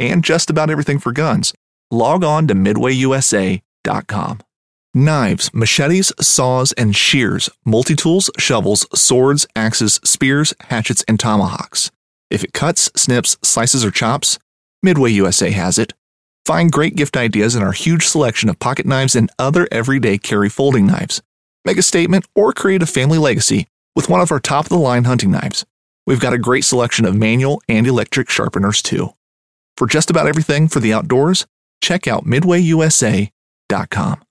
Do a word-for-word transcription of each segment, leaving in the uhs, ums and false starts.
and just about everything for guns, log on to midway U S A dot com. Knives, machetes, saws, and shears, multi-tools, shovels, swords, axes, spears, hatchets, and tomahawks. If it cuts, snips, slices, or chops, Midway U S A has it. Find great gift ideas in our huge selection of pocket knives and other everyday carry folding knives. Make a statement or create a family legacy with one of our top-of-the-line hunting knives. We've got a great selection of manual and electric sharpeners, too. For just about everything for the outdoors, check out midway U S A dot com.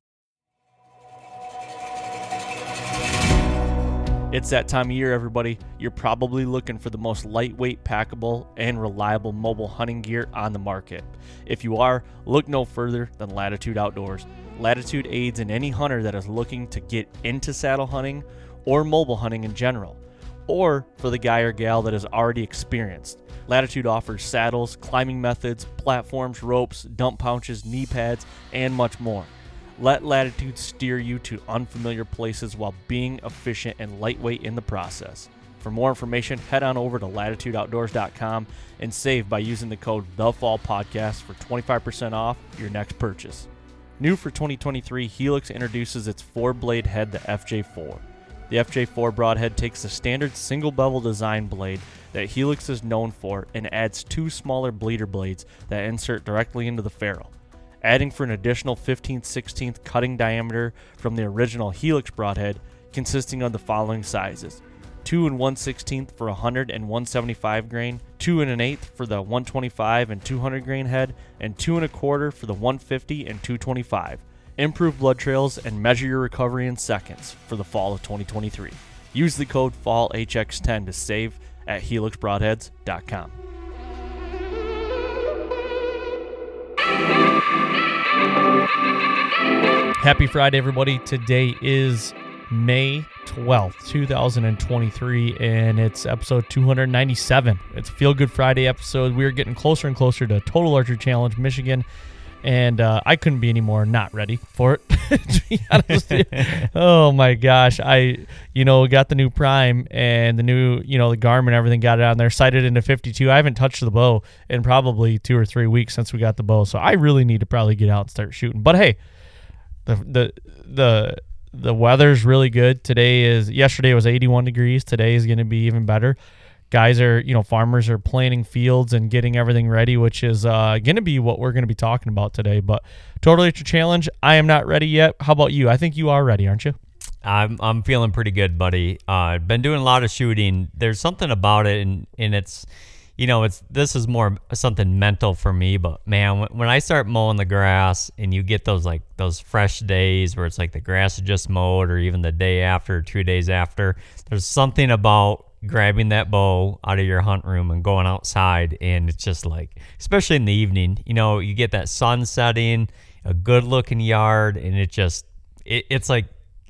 It's that time of year, everybody. You're probably looking for the most lightweight, packable, and reliable mobile hunting gear on the market. If you are, look no further than Latitude Outdoors. Latitude aids in any hunter that is looking to get into saddle hunting or mobile hunting in general, or for the guy or gal that is already experienced. Latitude offers saddles, climbing methods, platforms, ropes, dump pouches, knee pads, and much more. Let Latitude steer you to unfamiliar places while being efficient and lightweight in the process. For more information, head on over to latitude outdoors dot com and save by using the code THEFALLPODCAST for twenty-five percent off your next purchase. New for twenty twenty-three, Helix introduces its four-blade head, the F J four. The F J four broadhead takes the standard single-bevel design blade that Helix is known for and adds two smaller bleeder blades that insert directly into the ferrule, adding for an additional fifteen sixteenth cutting diameter from the original Helix broadhead, consisting of the following sizes: two and one sixteenth for one hundred and one seventy-five grain, two and an eighth for the one twenty-five and two hundred grain head, and two and a quarter for the one fifty and two twenty-five. Improve blood trails and measure your recovery in seconds for the fall of twenty twenty-three. Use the code F A L L H X ten to save at helix broadheads dot com. Happy Friday, everybody. Today is May twelfth, twenty twenty-three, and it's episode two ninety-seven. It's a Feel Good Friday episode. We are getting closer and closer to Total Archery Challenge, Michigan, and uh, I couldn't be any more not ready for it, to be honest with you. Oh, my gosh. I, you know, got the new Prime and the new, you know, the Garmin, everything got it on there, sighted into fifty-two. I haven't touched the bow in probably two or three weeks since we got the bow, so I really need to probably get out and start shooting. But, hey, The the the the weather's really good. Today is yesterday was eighty-one degrees. Today is going to be even better. Guys are, you know, farmers are planting fields and getting everything ready, which is uh, going to be what we're going to be talking about today. But Total Archery Challenge, I am not ready yet. How about you? I think you are ready, aren't you? I'm I'm feeling pretty good, buddy. Uh, been doing a lot of shooting. There's something about it, and and it's, you know, it's this is more something mental for me, but man, when I start mowing the grass and you get those like those fresh days where it's like the grass is just mowed, or even the day after, two days after, there's something about grabbing that bow out of your hunt room and going outside, and it's just like, especially in the evening, you know, you get that sun setting, a good looking yard, and it just it, it's like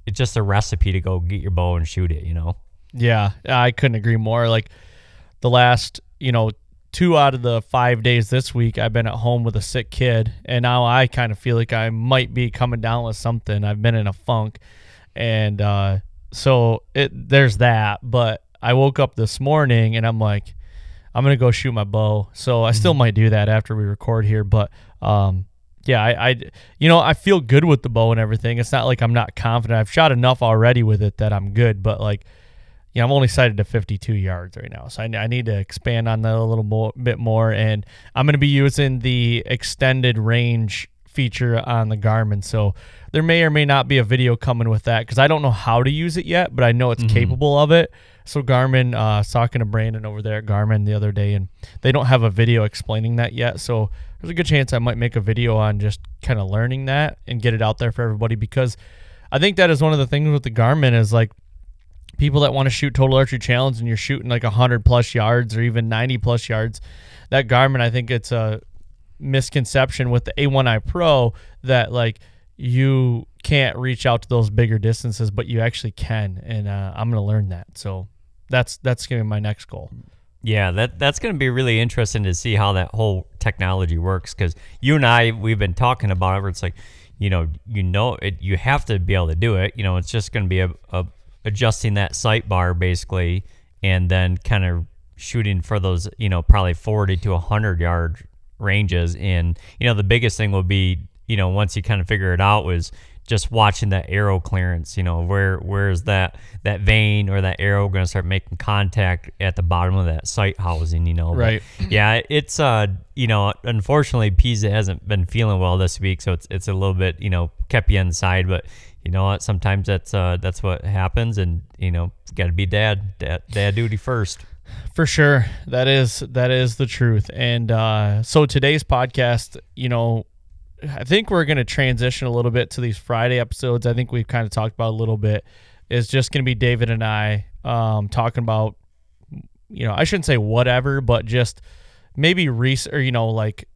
it's just a recipe to go get your bow and shoot it, you know? Yeah, I couldn't agree more. Like the last, you know, two out of the five days this week, I've been at home with a sick kid, and now I kind of feel like I might be coming down with something. I've been in a funk, and uh, so it, there's that. But I woke up this morning, and I'm like, I'm gonna go shoot my bow. So I mm-hmm. still might do that after we record here. But um, yeah, I, I, you know, I feel good with the bow and everything. It's not like I'm not confident. I've shot enough already with it that I'm good. But like, yeah, I'm only sighted to fifty-two yards right now, so I, I need to expand on that a little more, bit more, and I'm going to be using the extended range feature on the Garmin, so there may or may not be a video coming with that, because I don't know how to use it yet, but I know it's mm-hmm. capable of it. So Garmin, uh, I was talking to Brandon over there at Garmin the other day, and they don't have a video explaining that yet, so there's a good chance I might make a video on just kind of learning that and get it out there for everybody, because I think that is one of the things with the Garmin is like, people that want to shoot Total Archery Challenge and you're shooting like one hundred plus yards or even ninety plus yards, that Garmin, I think it's a misconception with the A one i Pro that like you can't reach out to those bigger distances, but you actually can. And uh, I'm going to learn that. So that's that's going to be my next goal. Yeah, that that's going to be really interesting to see how that whole technology works, because you and I, we've been talking about it. Where it's like, you know, you know, it, you have to be able to do it. You know, it's just going to be a, a adjusting that sight bar basically, and then kind of shooting for those, you know, probably forty to one hundred yard ranges. And, you know, the biggest thing will be, you know, once you kind of figure it out, was just watching that arrow clearance, you know, where where's that that vein or that arrow going to start making contact at the bottom of that sight housing, you know. Right. But yeah, it's, uh, you know, unfortunately, PISA hasn't been feeling well this week, so it's it's a little bit, you know, kept you inside, but you know what, sometimes that's uh, that's what happens, and, you know, got to be dad, dad, dad duty first. For sure. That is, that is the truth. And uh, so today's podcast, you know, I think we're going to transition a little bit to these Friday episodes. I think we've kind of talked about a little bit. It's just going to be David and I um, talking about, you know, I shouldn't say whatever, but just maybe research, or, you know, like,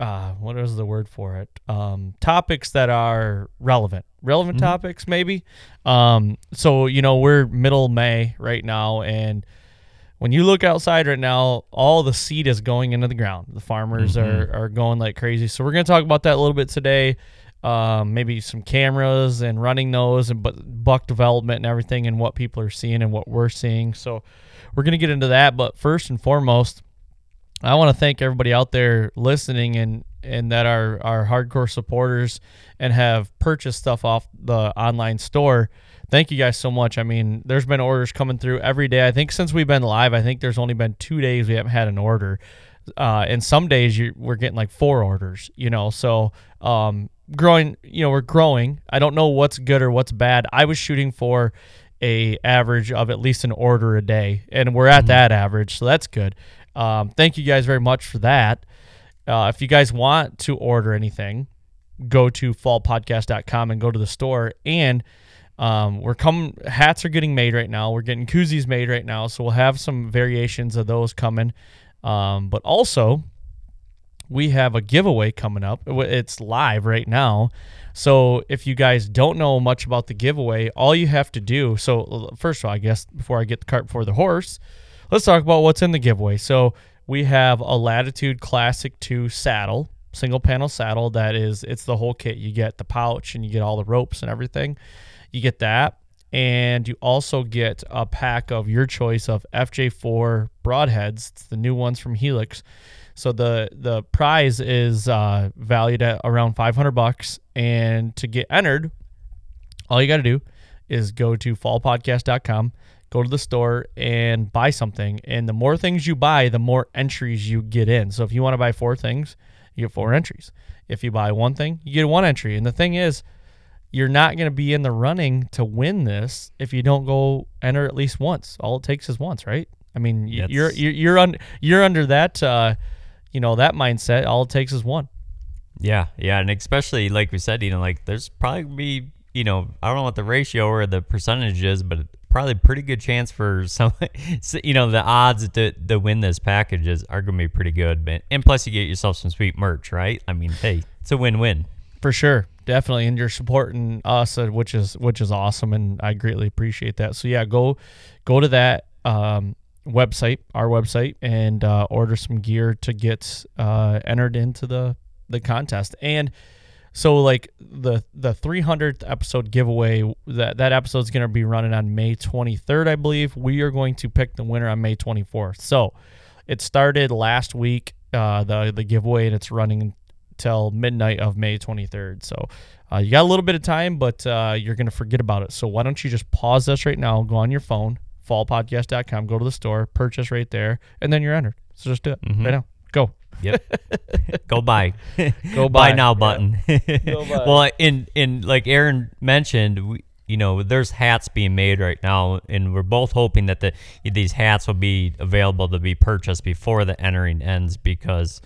uh, what is the word for it? Um, topics that are relevant, relevant mm-hmm. topics maybe. Um, so, you know, we're middle May right now, and when you look outside right now, all the seed is going into the ground. The farmers mm-hmm. are, are going like crazy. So we're going to talk about that a little bit today. Um, maybe some cameras and running those, and bu- buck development and everything, and what people are seeing and what we're seeing. So we're going to get into that. But first and foremost, I want to thank everybody out there listening and, and that are, are hardcore supporters and have purchased stuff off the online store. Thank you guys so much. I mean, there's been orders coming through every day. I think since we've been live, I think there's only been two days we haven't had an order. Uh, and some days you, we're getting like four orders, you know. So um, growing, you know, we're growing. I don't know what's good or what's bad. I was shooting for a average of at least an order a day, and we're at mm-hmm. that average, so that's good. Um, thank you guys very much for that. Uh, if you guys want to order anything, go to fall podcast dot com and go to the store. And Um, we're coming, hats are getting made right now. We're getting koozies made right now. So we'll have some variations of those coming. Um, but also we have a giveaway coming up. It's live right now. So if you guys don't know much about the giveaway, all you have to do. So first of all, I guess before I get the cart before the horse, let's talk about what's in the giveaway. So we have a Latitude Classic two saddle, single panel saddle. That is, it's the whole kit. You get the pouch and you get all the ropes and everything. You get that, and you also get a pack of your choice of F J four broadheads. It's the new ones from Helix. So the the prize is uh, valued at around five hundred bucks, and to get entered, all you got to do is go to fall podcast dot com, go to the store, and buy something. And the more things you buy, the more entries you get in. So if you want to buy four things, you get four entries. If you buy one thing, you get one entry. And the thing is, you're not going to be in the running to win this if you don't go enter at least once. All it takes is once, right? I mean, That's, you're you're you're, un, you're under that, uh, you know, that mindset. All it takes is one. Yeah, yeah, and especially like we said, you know, like there's probably gonna be, you know, I don't know what the ratio or the percentage is, but probably pretty good chance for some, you know, the odds to to win this package is are going to be pretty good. And plus, you get yourself some sweet merch, right? I mean, hey, it's a win-win. For sure. Definitely. And you're supporting us, which is, which is awesome. And I greatly appreciate that. So yeah, go, go to that, um, website, our website, and, uh, order some gear to get, uh, entered into the, the contest. And so like the, the three hundredth episode giveaway, that, that episode is going to be running on May twenty-third, I believe. We are going to pick the winner on May twenty-fourth. So it started last week, uh, the, the giveaway, and it's running till midnight of May twenty-third. So uh, you got a little bit of time, but uh, you're going to forget about it. So why don't you just pause this right now, go on your phone, fall podcast dot com, go to the store, purchase right there, and then you're entered. So just do it mm-hmm. right now. Go. Yep. Go buy. Go buy. Buy now button. Yeah. Go buy. Well, in, in like Aaron mentioned, we, you know, there's hats being made right now, and we're both hoping that the these hats will be available to be purchased before the entering ends, because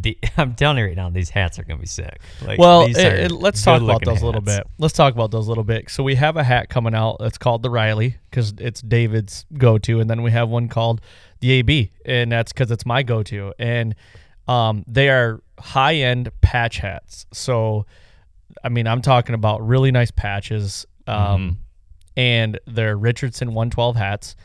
The, I'm telling you right now, these hats are going to be sick. Like, well, it, it, let's talk about those a little bit. Let's talk about those a little bit. So we have a hat coming out that's called the Riley, because it's David's go-to. And then we have one called the A B, and that's because it's my go-to. And Um, they are high-end patch hats. So, I mean, I'm talking about really nice patches. Um, mm-hmm. And they're Richardson one twelve hats.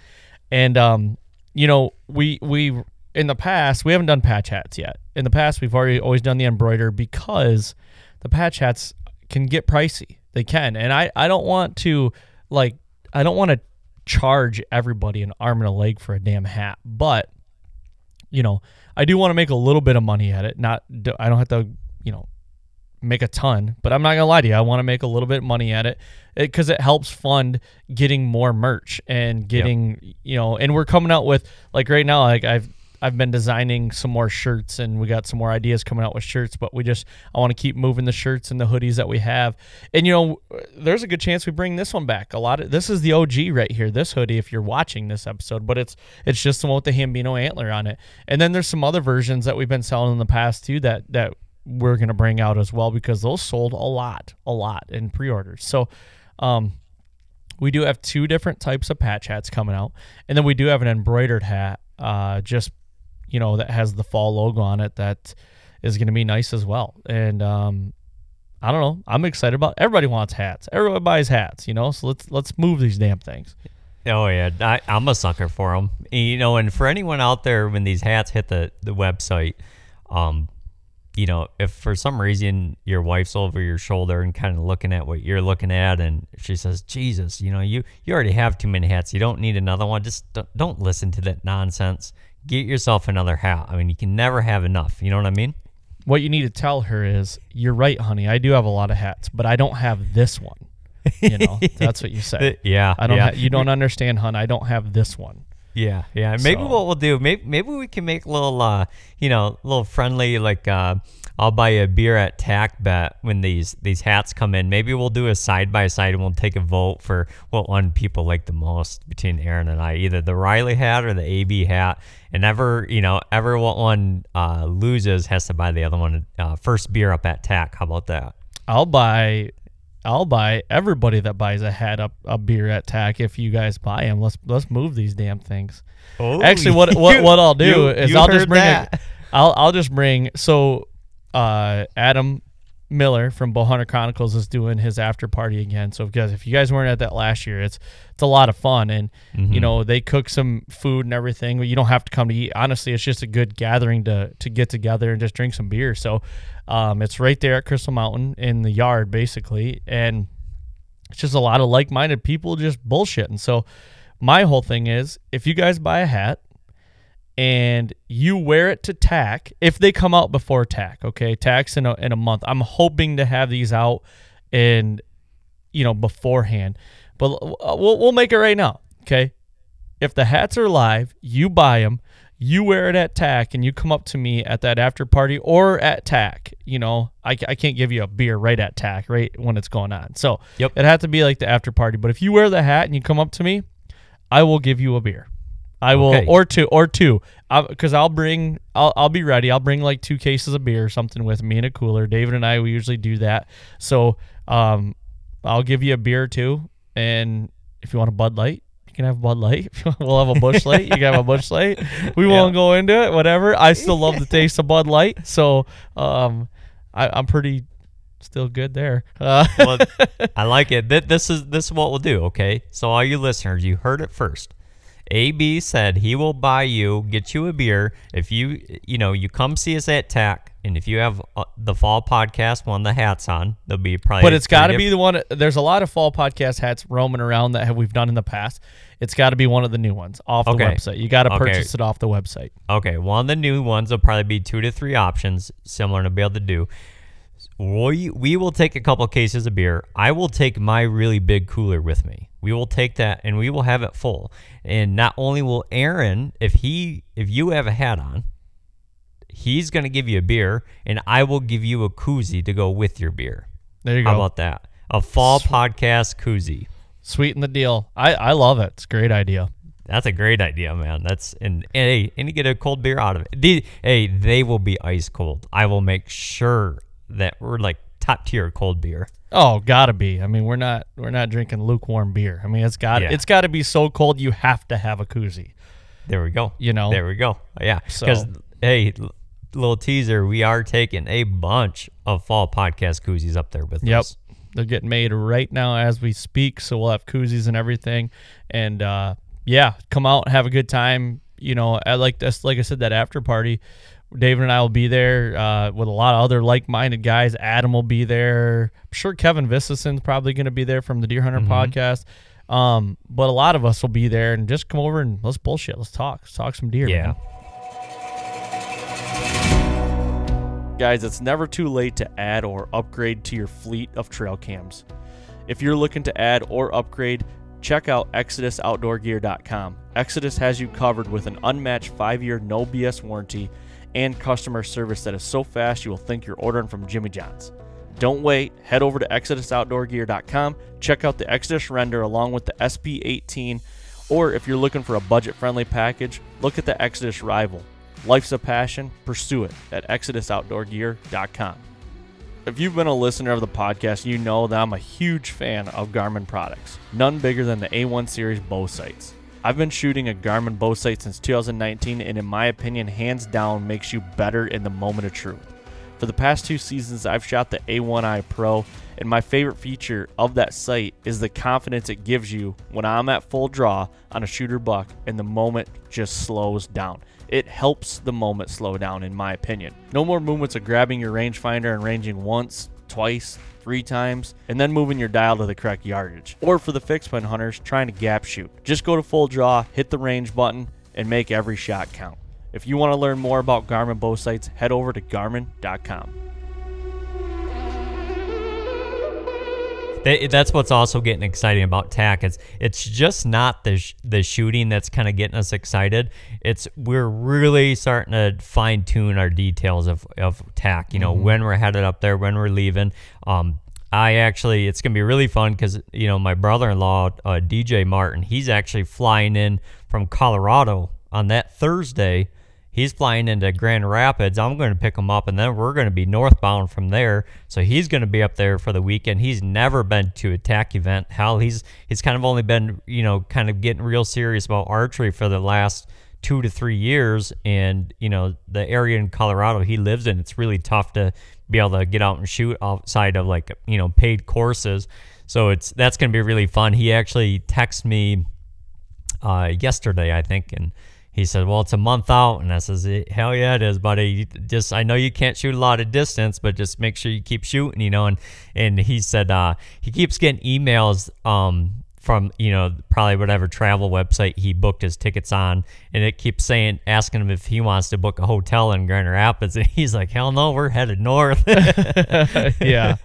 And, um, you know, we we in the past, we haven't done patch hats yet. In the past, we've already always done the embroider because the patch hats can get pricey. They can. And I, I don't want to, like, I don't want to charge everybody an arm and a leg for a damn hat. But, you know, I do want to make a little bit of money at it. Not, I don't have to, you know, make a ton, but I'm not going to lie to you. I want to make a little bit of money at it because it, it helps fund getting more merch and getting, yep. you know, and we're coming out with, like right now, like I've, I've been designing some more shirts and we got some more ideas coming out with shirts, but we just, I want to keep moving the shirts and the hoodies that we have. And, you know, there's a good chance we bring this one back. A lot of, this is the O G right here, this hoodie, if you're watching this episode, but it's, it's just the one with the Hambino antler on it. And then there's some other versions that we've been selling in the past too, that, that, we're going to bring out as well because those sold a lot, a lot in pre-orders. So um, we do have two different types of patch hats coming out. And then we do have an embroidered hat uh, just, you know, that has the fall logo on it. That is going to be nice as well. And um, I don't know. I'm excited about it. Everybody wants hats. Everybody buys hats, you know, so let's, let's move these damn things. Oh, yeah. I, I'm a sucker for them. You know, and for anyone out there, when these hats hit the, the website, um, you know, if for some reason your wife's over your shoulder and kind of looking at what you're looking at and she says, Jesus, you know, you, you already have too many hats. You don't need another one. Just don't, don't listen to that nonsense. Get yourself another hat. I mean, you can never have enough. You know what I mean? What you need to tell her is, you're right, honey. I do have a lot of hats, but I don't have this one. You know, that's what you say. Yeah. I don't. Yeah. Ha- you don't understand, hon. I don't have this one. Yeah, yeah. Maybe so. What we'll do, maybe maybe we can make a little, uh, you know, little friendly, like uh, I'll buy you a beer at Tack Bet when these, these hats come in. Maybe we'll do a side-by-side and we'll take a vote for what one people like the most between Aaron and I, either the Riley hat or the A B hat. And ever, you know, ever what one uh, loses has to buy the other one. Uh, first beer up at Tack. How about that? I'll buy... I'll buy everybody that buys a hat up a, a beer at Tack if you guys buy them. Let's let's move these damn things. Oh, actually, what what, you, what I'll do you, is you I'll just bring a, I'll I'll just bring so uh, Adam Miller from Bo Hunter Chronicles is doing his after party again. So if guys, if you guys weren't at that last year, it's it's a lot of fun, and mm-hmm. you know they cook some food and everything. But you don't have to come to eat. Honestly, it's just a good gathering to to get together and just drink some beer. So. Um, it's right there at Crystal Mountain in the yard, basically, and it's just a lot of like-minded people just bullshitting. So my whole thing is, if you guys buy a hat and you wear it to Tack, if they come out before Tack, okay, Tack's in a, in a month. I'm hoping to have these out and you know beforehand, but we'll we'll make it right now, okay? If the hats are live, you buy them. You wear it at Tack and you come up to me at that after party or at Tack. You know, I, I can't give you a beer right at Tack, right when it's going on. So yep. It had to be like the after party. But if you wear the hat and you come up to me, I will give you a beer. I will, okay. or two, or two, because I'll bring, I'll, I'll be ready. I'll bring like two cases of beer or something with me in a cooler. David and I, we usually do that. So um, I'll give you a beer or two. And if you want a Bud Light, can have Bud Light. We'll have a Bush Light. You can have a Bush Light. We yeah. won't go into it. Whatever. I still love the taste of Bud Light, so um, I, I'm pretty still good there. Uh. Well, I like it. This is this is what we'll do. Okay. So all you listeners, you heard it first. A B said he will buy you, get you a beer if you you know you come see us at Tack, and if you have uh, the fall podcast one, the hats on, there'll be probably. But it's got to be the one. There's a lot of fall podcast hats roaming around that have, we've done in the past. It's got to be one of the new ones off the okay. website. You got to okay. purchase it off the website. Okay, one of the new ones will probably be two to three options similar to be able to do. We we will take a couple of cases of beer. I will take my really big cooler with me. We will take that and we will have it full. And not only will Aaron, if he if you have a hat on, he's going to give you a beer, and I will give you a koozie to go with your beer. There you go. How about that? A fall Sweet. podcast koozie. Sweeten the deal. I, I love it. It's a great idea. That's a great idea, man. That's and, and hey, and you get a cold beer out of it. The, hey, they will be ice cold. I will make sure that we're like top tier cold beer. Oh, gotta be. I mean, we're not we're not drinking lukewarm beer. I mean, it's got yeah. it's got to be so cold you have to have a koozie. There we go. You know. There we go. Yeah. Because so. hey, little teaser, we are taking a bunch of fall podcast koozies up there with yep. us. They're getting made right now as we speak, so we'll have koozies and everything. And uh, yeah, come out, have a good time. You know, I like this, like I said, that after party. David and I will be there uh, with a lot of other like-minded guys. Adam will be there. I'm sure Kevin Vistelson's probably going to be there from the Deer Hunter mm-hmm. podcast. Um, but a lot of us will be there, and just come over and let's bullshit. Let's talk. Let's talk some deer. Yeah. Man. Guys, it's never too late to add or upgrade to your fleet of trail cams. If you're looking to add or upgrade, check out Exodus Outdoor Gear dot com. Exodus has you covered with an unmatched five-year no B S warranty and customer service that is so fast you will think you're ordering from Jimmy John's. Don't wait. Head over to Exodus Outdoor Gear dot com. Check out the Exodus Render along with the S P eighteen, or if you're looking for a budget-friendly package, look at the Exodus Rival. Life's a passion. Pursue it at Exodus Outdoor Gear dot com. If you've been a listener of the podcast, you know that I'm a huge fan of Garmin products, none bigger than the A one series bow sights. I've been shooting a Garmin bow sight since two thousand nineteen, and in my opinion, hands down, makes you better in the moment of truth. For the past two seasons, I've shot the A one i Pro, and my favorite feature of that sight is the confidence it gives you when I'm at full draw on a shooter buck and the moment just slows down. It helps the moment slow down, in my opinion. No more movements of grabbing your rangefinder and ranging once, twice, three times, and then moving your dial to the correct yardage. Or for the fixed pin hunters trying to gap shoot, just go to full draw, hit the range button, and make every shot count. If you want to learn more about Garmin bow sights, head over to Garmin dot com. They, that's what's also getting exciting about Tack. It's it's just not the sh- the shooting that's kind of getting us excited. It's we're really starting to fine tune our details of of Tack. You know, mm-hmm. when we're headed up there, when we're leaving. Um, I actually, it's gonna be really fun because you know my brother-in-law uh, D J Martin, he's actually flying in from Colorado on that Thursday. He's flying into Grand Rapids. I'm going to pick him up, and then we're going to be northbound from there. So he's going to be up there for the weekend. He's never been to a Tack event. Hell, he's he's kind of only been, you know, kind of getting real serious about archery for the last two to three years. And, you know, the area in Colorado he lives in, it's really tough to be able to get out and shoot outside of, like, you know, paid courses. So it's that's going to be really fun. He actually texted me uh, yesterday, I think, and he said, well, it's a month out. And I says, hell yeah, it is, buddy. You just, I know you can't shoot a lot of distance, but just make sure you keep shooting, you know. And, and he said uh, he keeps getting emails um, from, you know, probably whatever travel website he booked his tickets on. And it keeps saying, asking him if he wants to book a hotel in Grand Rapids. And he's like, hell no, we're headed north. Yeah.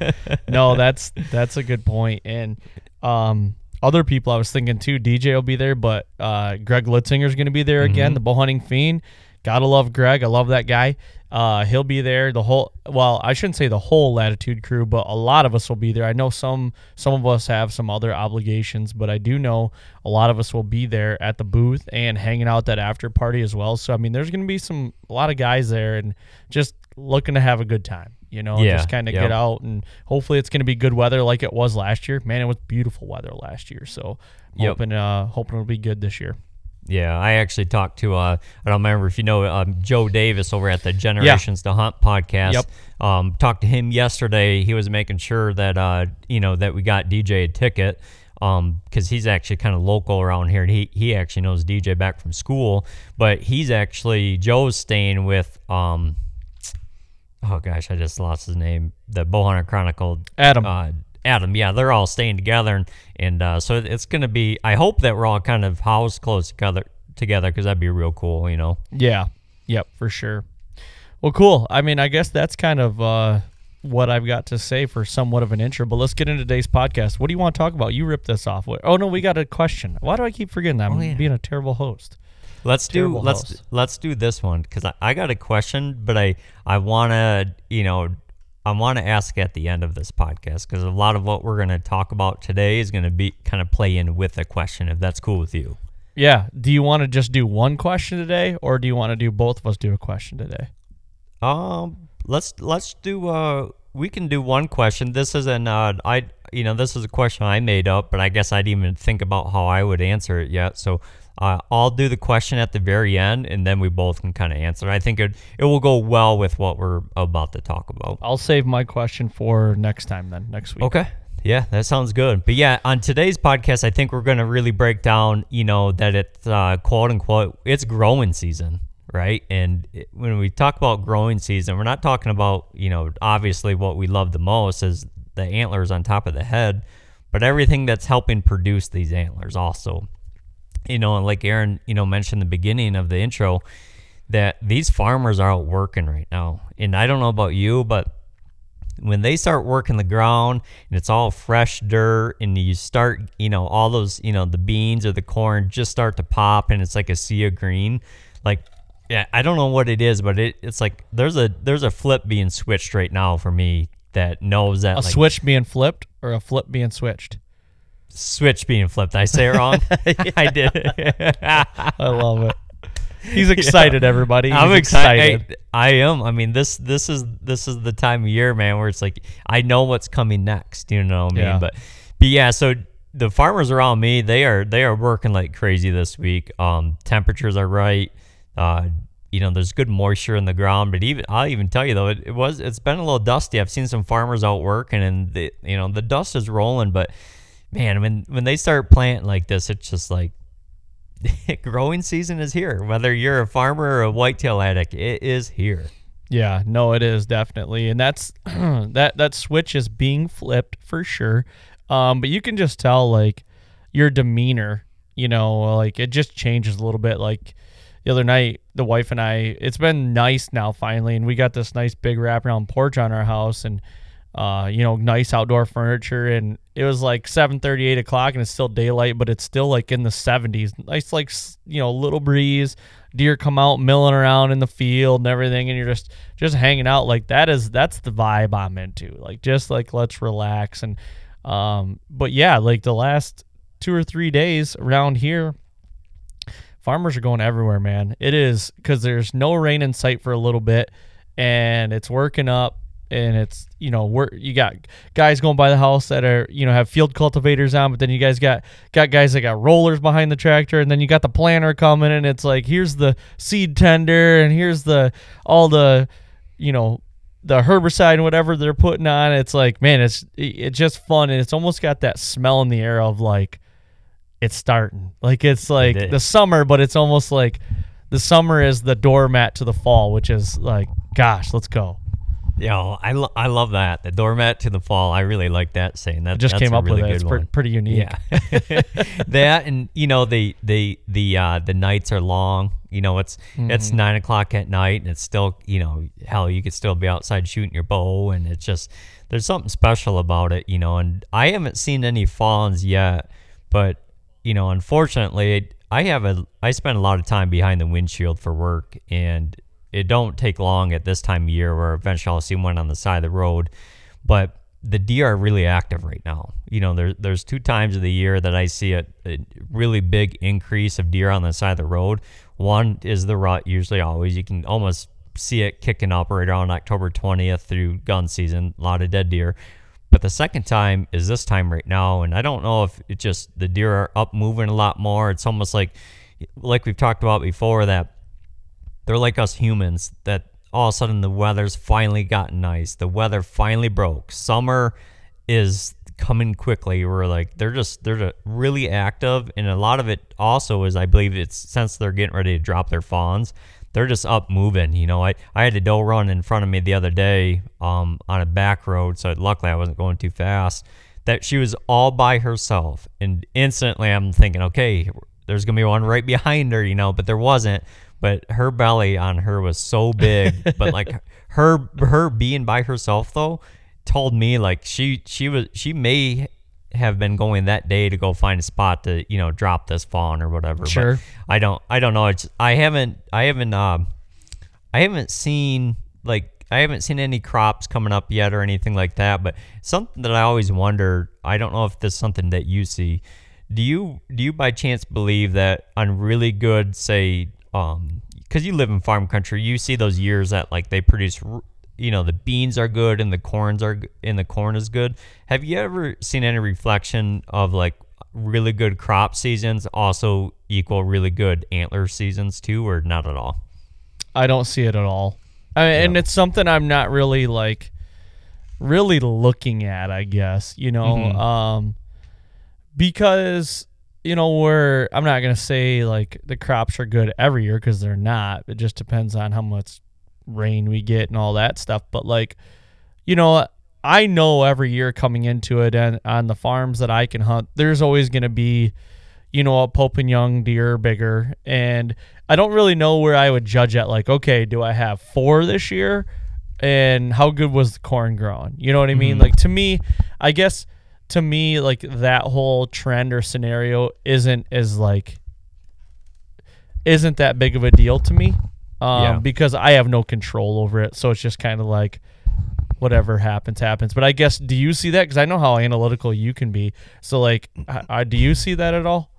No, that's that's a good point. And, um other people I was thinking too, D J will be there, but uh, Greg Litzinger is going to be there again, mm-hmm. the bow hunting fiend. Gotta love Greg. I love that guy. Uh, he'll be there. The whole, well, I shouldn't say the whole Latitude crew, but a lot of us will be there. I know some some of us have some other obligations, but I do know a lot of us will be there at the booth and hanging out that after party as well. So I mean, there's going to be some a lot of guys there and just looking to have a good time. You know, yeah, just kind of yep. get out, and hopefully it's going to be good weather like it was last year. Man, it was beautiful weather last year, so I'm yep. hoping, uh, hoping it'll be good this year. Yeah, I actually talked to, uh, I don't remember if you know, um, Joe Davis over at the Generations yeah. to Hunt podcast. Yep. Um, talked to him yesterday. He was making sure that, uh, you know, that we got D J a ticket. Um, because he's actually kind of local around here, and he, he actually knows D J back from school. But he's actually, Joe's staying with... Um, oh gosh, I just lost his name. The Bo Hunter Chronicles. Adam. Uh, Adam, yeah, they're all staying together. And, and uh, so it's going to be, I hope that we're all kind of housed close together, together, because that'd be real cool, you know? Yeah, yep, for sure. Well, cool. I mean, I guess that's kind of uh, what I've got to say for somewhat of an intro, but let's get into today's podcast. What do you want to talk about? You ripped this off. What, oh, no, we got a question. Why do I keep forgetting that? I'm oh, yeah. being a terrible host. Let's Terrible do let's host. let's do this one, because I, I got a question, but I I want to you know I want to ask at the end of this podcast, because a lot of what we're going to talk about today is going to be kind of play in with a question, if that's cool with you. Yeah. Do you want to just do one question today, or do you want to do both of us do a question today? Um. Let's let's do. Uh. We can do one question. This is an uh. I you know this is a question I made up, but I guess I didn't even think about how I would answer it yet. So Uh, I'll do the question at the very end, and then we both can kind of answer. I think it it will go well with what we're about to talk about. I'll save my question for next time then, next week. Okay. Yeah, that sounds good. But yeah, on today's podcast, I think we're going to really break down, you know, that it's uh, quote unquote, it's growing season, right? And it, when we talk about growing season, we're not talking about, you know, obviously what we love the most is the antlers on top of the head, but everything that's helping produce these antlers also. You know, and like Aaron, you know, mentioned in the beginning of the intro that these farmers are out working right now. And I don't know about you, but when they start working the ground and it's all fresh dirt and you start, you know, all those, you know, the beans or the corn just start to pop and it's like a sea of green. Like, yeah, I don't know what it is, but it, it's like there's a there's a flip being switched right now for me that knows that. A like, switch being flipped or a flip being switched? Switch being flipped. I say it wrong? I did. I love it. He's excited, yeah. Everybody. He's I'm excited. excited. I, I am. I mean, this this is this is the time of year, man, where it's like I know what's coming next. You know what I mean? Yeah. But but yeah, so the farmers around me, they are they are working like crazy this week. Um, temperatures are right. Uh, you know, there's good moisture in the ground. But even I'll even tell you though, it, it was it's been a little dusty. I've seen some farmers out working, and the, you know the dust is rolling, but. Man, when when they start planting like this, it's just like growing season is here. Whether you're a farmer or a whitetail addict, it is here. Yeah, no, it is definitely, and that's that that switch is being flipped for sure. Um, but you can just tell like your demeanor, you know, like it just changes a little bit. Like the other night, the wife and I, it's been nice now finally, and we got this nice big wraparound porch on our house, and. Uh, you know, nice outdoor furniture, and it was like seven thirty, eight o'clock, and it's still daylight, but it's still like in the seventies. Nice, like you know, little breeze. Deer come out milling around in the field and everything, and you're just just hanging out like that. Is that's the vibe I'm into. Like just like let's relax and, um, but yeah, like the last two or three days around here, farmers are going everywhere, man. It is because there's no rain in sight for a little bit, and it's working up. And it's, you know, we're, you got guys going by the house that are, you know, have field cultivators on, but then you guys got got guys that got rollers behind the tractor, and then you got the planter coming, and it's like, here's the seed tender, and here's the all the, you know, the herbicide and whatever they're putting on. It's like, man, it's it's just fun, and it's almost got that smell in the air of like, it's starting. Like it's like it the summer, but it's almost like the summer is the doormat to the fall, which is like, gosh, let's go. Yo, I, lo- I love that. The doormat to the fall. I really like that saying. That I just that's came up really with it. It's pr- pretty unique. Yeah. That and, you know, the the the uh, the nights are long. You know, it's mm-hmm. it's nine o'clock at night, and it's still, you know, hell, you could still be outside shooting your bow, and it's just, there's something special about it, you know. And I haven't seen any fawns yet, but, you know, unfortunately, I have a, I spend a lot of time behind the windshield for work, and it don't take long at this time of year where eventually I'll see one on the side of the road. But the deer are really active right now. You know, there, there's two times of the year that I see a, a really big increase of deer on the side of the road. One is the rut, usually always. You can almost see it kicking up right around October twentieth through gun season, a lot of dead deer. But the second time is this time right now. And I don't know if it's just the deer are up moving a lot more. It's almost like, like we've talked about before, that they're like us humans, that all of a sudden the weather's finally gotten nice. The weather finally broke. Summer is coming quickly. We're like, they're just, they're really active. And a lot of it also is, I believe it's since they're getting ready to drop their fawns, they're just up moving. You know, I, I had a doe run in front of me the other day um, on a back road. So luckily I wasn't going too fast, that she was all by herself. And instantly I'm thinking, okay, there's going to be one right behind her, you know, but there wasn't. But her belly on her was so big, but like her her being by herself though told me like she she was she may have been going that day to go find a spot to, you know, drop this fawn or whatever. Sure. But I don't I don't know. It's I haven't I haven't um I haven't seen like I haven't seen any crops coming up yet or anything like that. But something that I always wonder, I don't know if this is something that you see. Do you do you by chance believe that on really good, say, Um, because you live in farm country, you see those years that like they produce, you know, the beans are good and the corns are and the corn is good. Have you ever seen any reflection of like really good crop seasons also equal really good antler seasons too, or not at all? I don't see it at all. I mean, yeah. And it's something I'm not really like really looking at, I guess, you know, mm-hmm. um, because, you know, we're, I'm not going to say like the crops are good every year, because they're not. It just depends on how much rain we get and all that stuff. But like, you know, I know every year coming into it, and on the farms that I can hunt, there's always going to be, you know, a Pope and Young deer bigger. And I don't really know where I would judge at, like, okay, do I have four this year? And how good was the corn growing? You know what I mean? Mm. Like, to me, I guess to me, like, that whole trend or scenario isn't as like, isn't that big of a deal to me, um, yeah. because I have no control over it. So it's just kind of like, whatever happens, happens. But I guess, do you see that? Because I know how analytical you can be. So, like, uh, do you see that at all?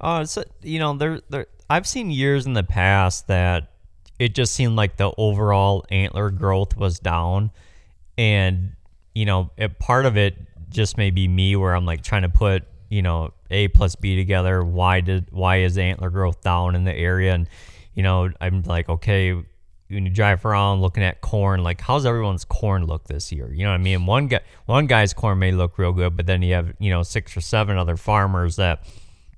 Uh, so, you know, there, there. I've seen years in the past that it just seemed like the overall antler growth was down. And, you know, it, part of it just may be me, where I'm, like, trying to put, you know, A plus B together. Why did why is antler growth down in the area? And, you know, I'm like, okay, when you drive around looking at corn, like, how's everyone's corn look this year? You know what I mean? One guy, one guy's corn may look real good, but then you have, you know, six or seven other farmers that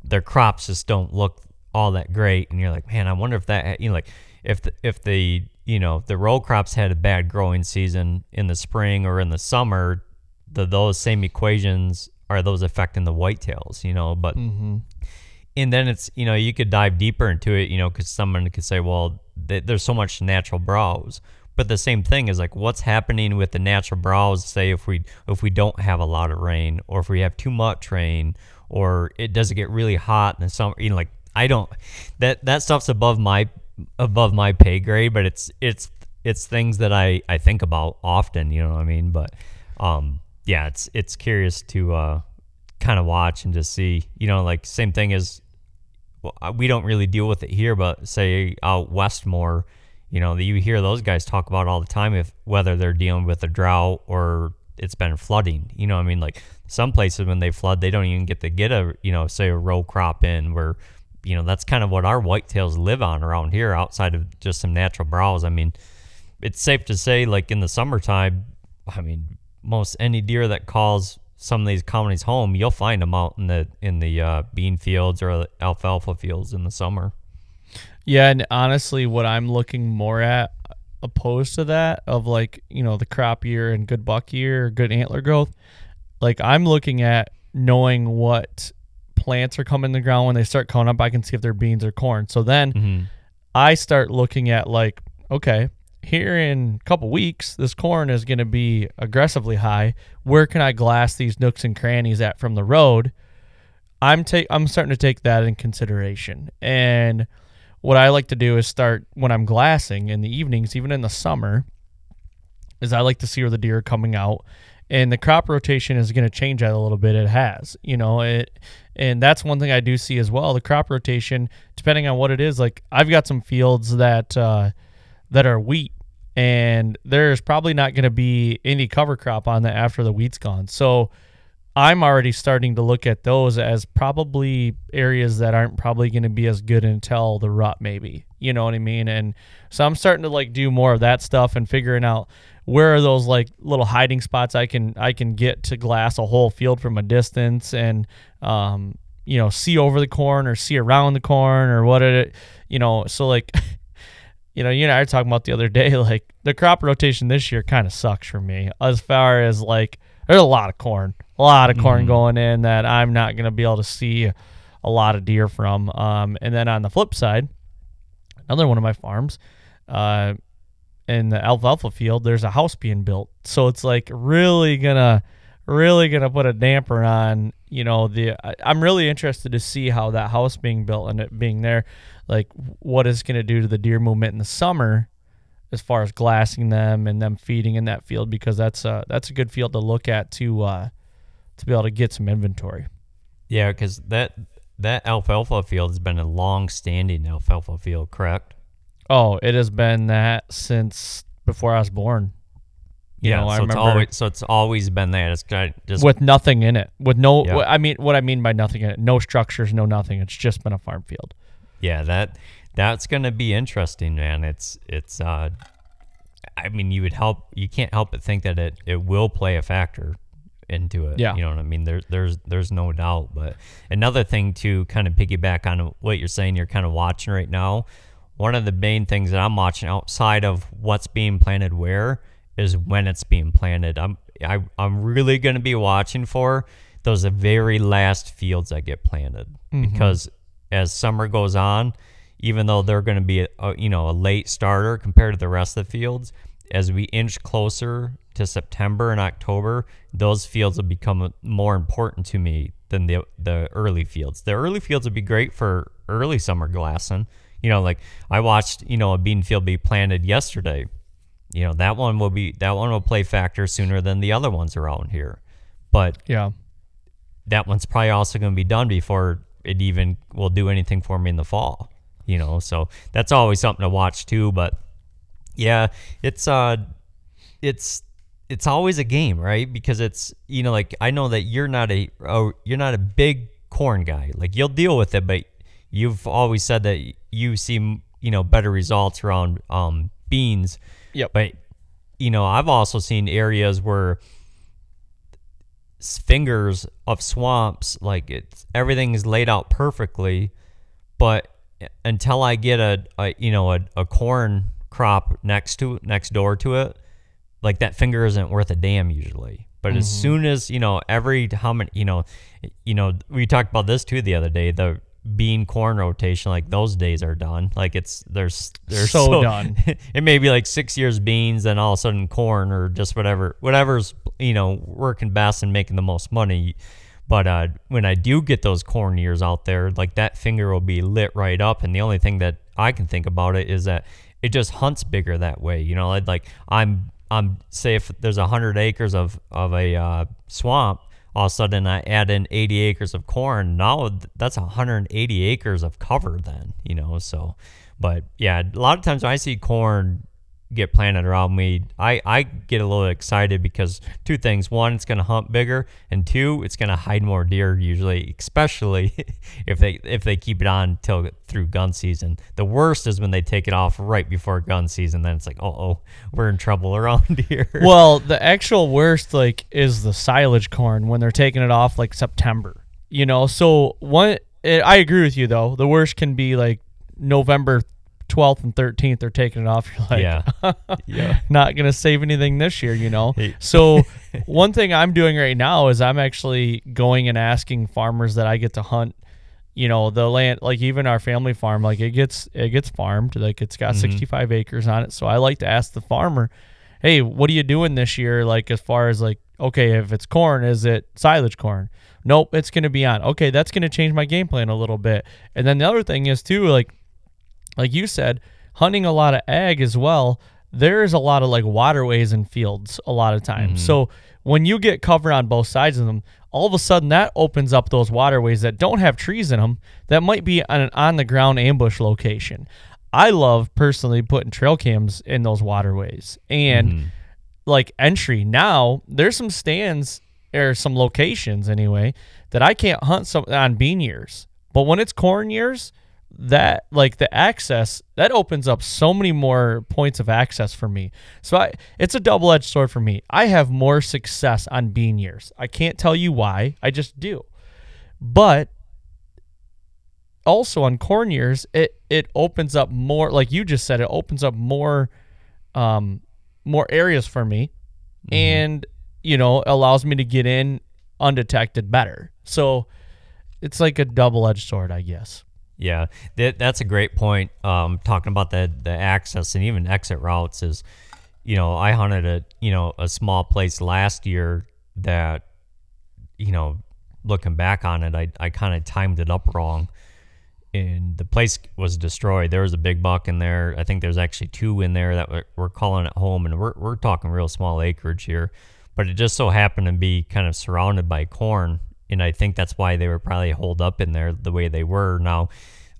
their crops just don't look all that great. And you're like, man, I wonder if that, you know, like if, the, if the, you know, the row crops had a bad growing season in the spring or in the summer, the, those same equations, are those affecting the whitetails, you know? But, mm-hmm. and then it's, you know, you could dive deeper into it, you know, because someone could say, well, there's so much natural browse, but the same thing is like, what's happening with the natural browse, say if we if we don't have a lot of rain, or if we have too much rain, or it doesn't get really hot in the summer, you know, like, I don't, that that stuff's above my above my pay grade, but it's it's it's things that I I think about often, you know what I mean? But um yeah, it's it's curious to uh kind of watch and just see, you know, like, same thing as, we don't really deal with it here, but say out west more, you know, you hear those guys talk about all the time, if whether they're dealing with a drought or it's been flooding, you know what I mean? Like, some places when they flood, they don't even get to get a, you know, say a row crop in, where, you know, that's kind of what our whitetails live on around here, outside of just some natural browse. I mean, it's safe to say, like, in the summertime, I mean, most any deer that calls some of these colonies home, you'll find them out in the in the uh, bean fields or alfalfa fields in the summer. Yeah, and honestly, what I'm looking more at, opposed to that, of like, you know, the crop year and good buck year, good antler growth, like, I'm looking at knowing what plants are coming in the ground. When they start coming up, I can see if they're beans or corn. So then mm-hmm. I start looking at, like, okay, here in a couple weeks, this corn is going to be aggressively high. Where can I glass these nooks and crannies at from the road? I'm take I'm starting to take that in consideration. And what I like to do is start, when I'm glassing in the evenings, even in the summer, is I like to see where the deer are coming out. And the crop rotation is going to change that a little bit. It has, you know, it, and that's one thing I do see as well. The crop rotation, depending on what it is, like, I've got some fields that uh, that are wheat, and there's probably not going to be any cover crop on that after the wheat's gone. So I'm already starting to look at those as probably areas that aren't probably going to be as good until the rut, maybe, you know what I mean? And so I'm starting to, like, do more of that stuff and figuring out where are those, like, little hiding spots I can, I can get to glass a whole field from a distance and, um, you know, see over the corn or see around the corn or what it, you know, so like, you know, you and I were talking about the other day, like, the crop rotation this year kind of sucks for me, as far as, like, there's a lot of corn, a lot of corn mm-hmm. going in that I'm not going to be able to see a lot of deer from. Um, and then on the flip side, another one of my farms, uh, in the alfalfa field, there's a house being built. So it's like really gonna, really gonna put a damper on, you know, the, I, I'm really interested to see how that house being built and it being there, like, what it's going to do to the deer movement in the summer as far as glassing them and them feeding in that field, because that's a, that's a good field to look at to uh, to be able to get some inventory. Yeah, because that, that alfalfa field has been a long-standing alfalfa field, correct? Oh, it has been that since before I was born. You yeah, know, so I remember it's always, so it's always been there. It's got just with nothing in it. With no, yeah. I mean, what I mean by nothing in it, no structures, no nothing. It's just been a farm field. Yeah, that that's gonna be interesting, man. It's it's. Uh, I mean, you would help. You can't help but think that it, it will play a factor into it. Yeah, you know what I mean. There's there's there's no doubt. But another thing to kind of piggyback on what you're saying, you're kind of watching right now. One of the main things that I'm watching outside of what's being planted where is when it's being planted. I'm I, I'm really going to be watching for those very last fields that get planted, mm-hmm. because as summer goes on, even though they're going to be a, a, you know a late starter compared to the rest of the fields, as we inch closer to September and October, those fields will become more important to me than the the early fields. The early fields would be great for early summer glassing. You know, like I watched, you know, a bean field be planted yesterday. You know, that one will be that one will play factor sooner than the other ones around here. But yeah, that one's probably also going to be done before it even will do anything for me in the fall. You know, so that's always something to watch too. But yeah, it's uh, it's it's always a game, right? Because it's you know, like I know that you're not a oh, you're not a big corn guy. Like you'll deal with it, but you've always said that you see, you know, better results around um, beans. Yep. But, you know, I've also seen areas where fingers of swamps, like it's everything's laid out perfectly. But until I get a, a you know, a, a corn crop next to next door to it, like that finger isn't worth a damn usually. But mm-hmm. as soon as, you know, every how many, you know, you know, we talked about this too the other day, the bean corn rotation, like those days are done. Like it's there's they're so, so done. It may be like six years beans, then all of a sudden corn or just whatever whatever's you know working best and making the most money. But uh when I do get those corn years out there, like that finger will be lit right up, and the only thing that I can think about it is that it just hunts bigger that way. You know, I'd like I'm I'm say if there's a hundred acres of of a uh, swamp. All of a sudden, I add in eighty acres of corn. Now that's one hundred eighty acres of cover then, you know. So, but yeah, a lot of times when I see corn get planted around me, I, I get a little excited because two things. One, it's going to hunt bigger. And two, it's going to hide more deer usually, especially if they if they keep it on till through gun season. The worst is when they take it off right before gun season. Then it's like, uh-oh, we're in trouble around here. Well, the actual worst like is the silage corn when they're taking it off like September, you know. So one, it, I agree with you though. The worst can be like November twelfth and thirteenth they're taking it off. You're like, yeah, yeah. Not gonna save anything this year, you know. So one thing I'm doing right now is I'm actually going and asking farmers that I get to hunt, you know, the land, like even our family farm, like it gets it gets farmed, like it's got mm-hmm. sixty-five acres on it. So I like to ask the farmer, hey, what are you doing this year? Like as far as like, okay, if it's corn, is it silage corn? Nope, it's gonna be on. Okay, that's gonna change my game plan a little bit. And then the other thing is too, like Like you said, hunting a lot of ag as well, there is a lot of like waterways and fields a lot of times. Mm-hmm. So when you get cover on both sides of them, all of a sudden that opens up those waterways that don't have trees in them that might be on an on-the-ground ambush location. I love personally putting trail cams in those waterways and mm-hmm. like entry. Now there's some stands or some locations anyway that I can't hunt some on bean years. But when it's corn years, that like the access that opens up so many more points of access for me. So I, it's a double-edged sword for me. I have more success on bean years. I can't tell you why, I just do. But also on corn years, it, it opens up more, like you just said, it opens up more, um, more areas for me mm-hmm. and, you know, allows me to get in undetected better. So it's like a double-edged sword, I guess. Yeah, that, that's a great point. Um, talking about the the access and even exit routes is, you know, I hunted a you know a small place last year that, you know, looking back on it, I I kind of timed it up wrong, and the place was destroyed. There was a big buck in there. I think there's actually two in there that we're, we're calling it home, and we're we're talking real small acreage here, but it just so happened to be kind of surrounded by corn. And I think that's why they were probably holed up in there the way they were. Now,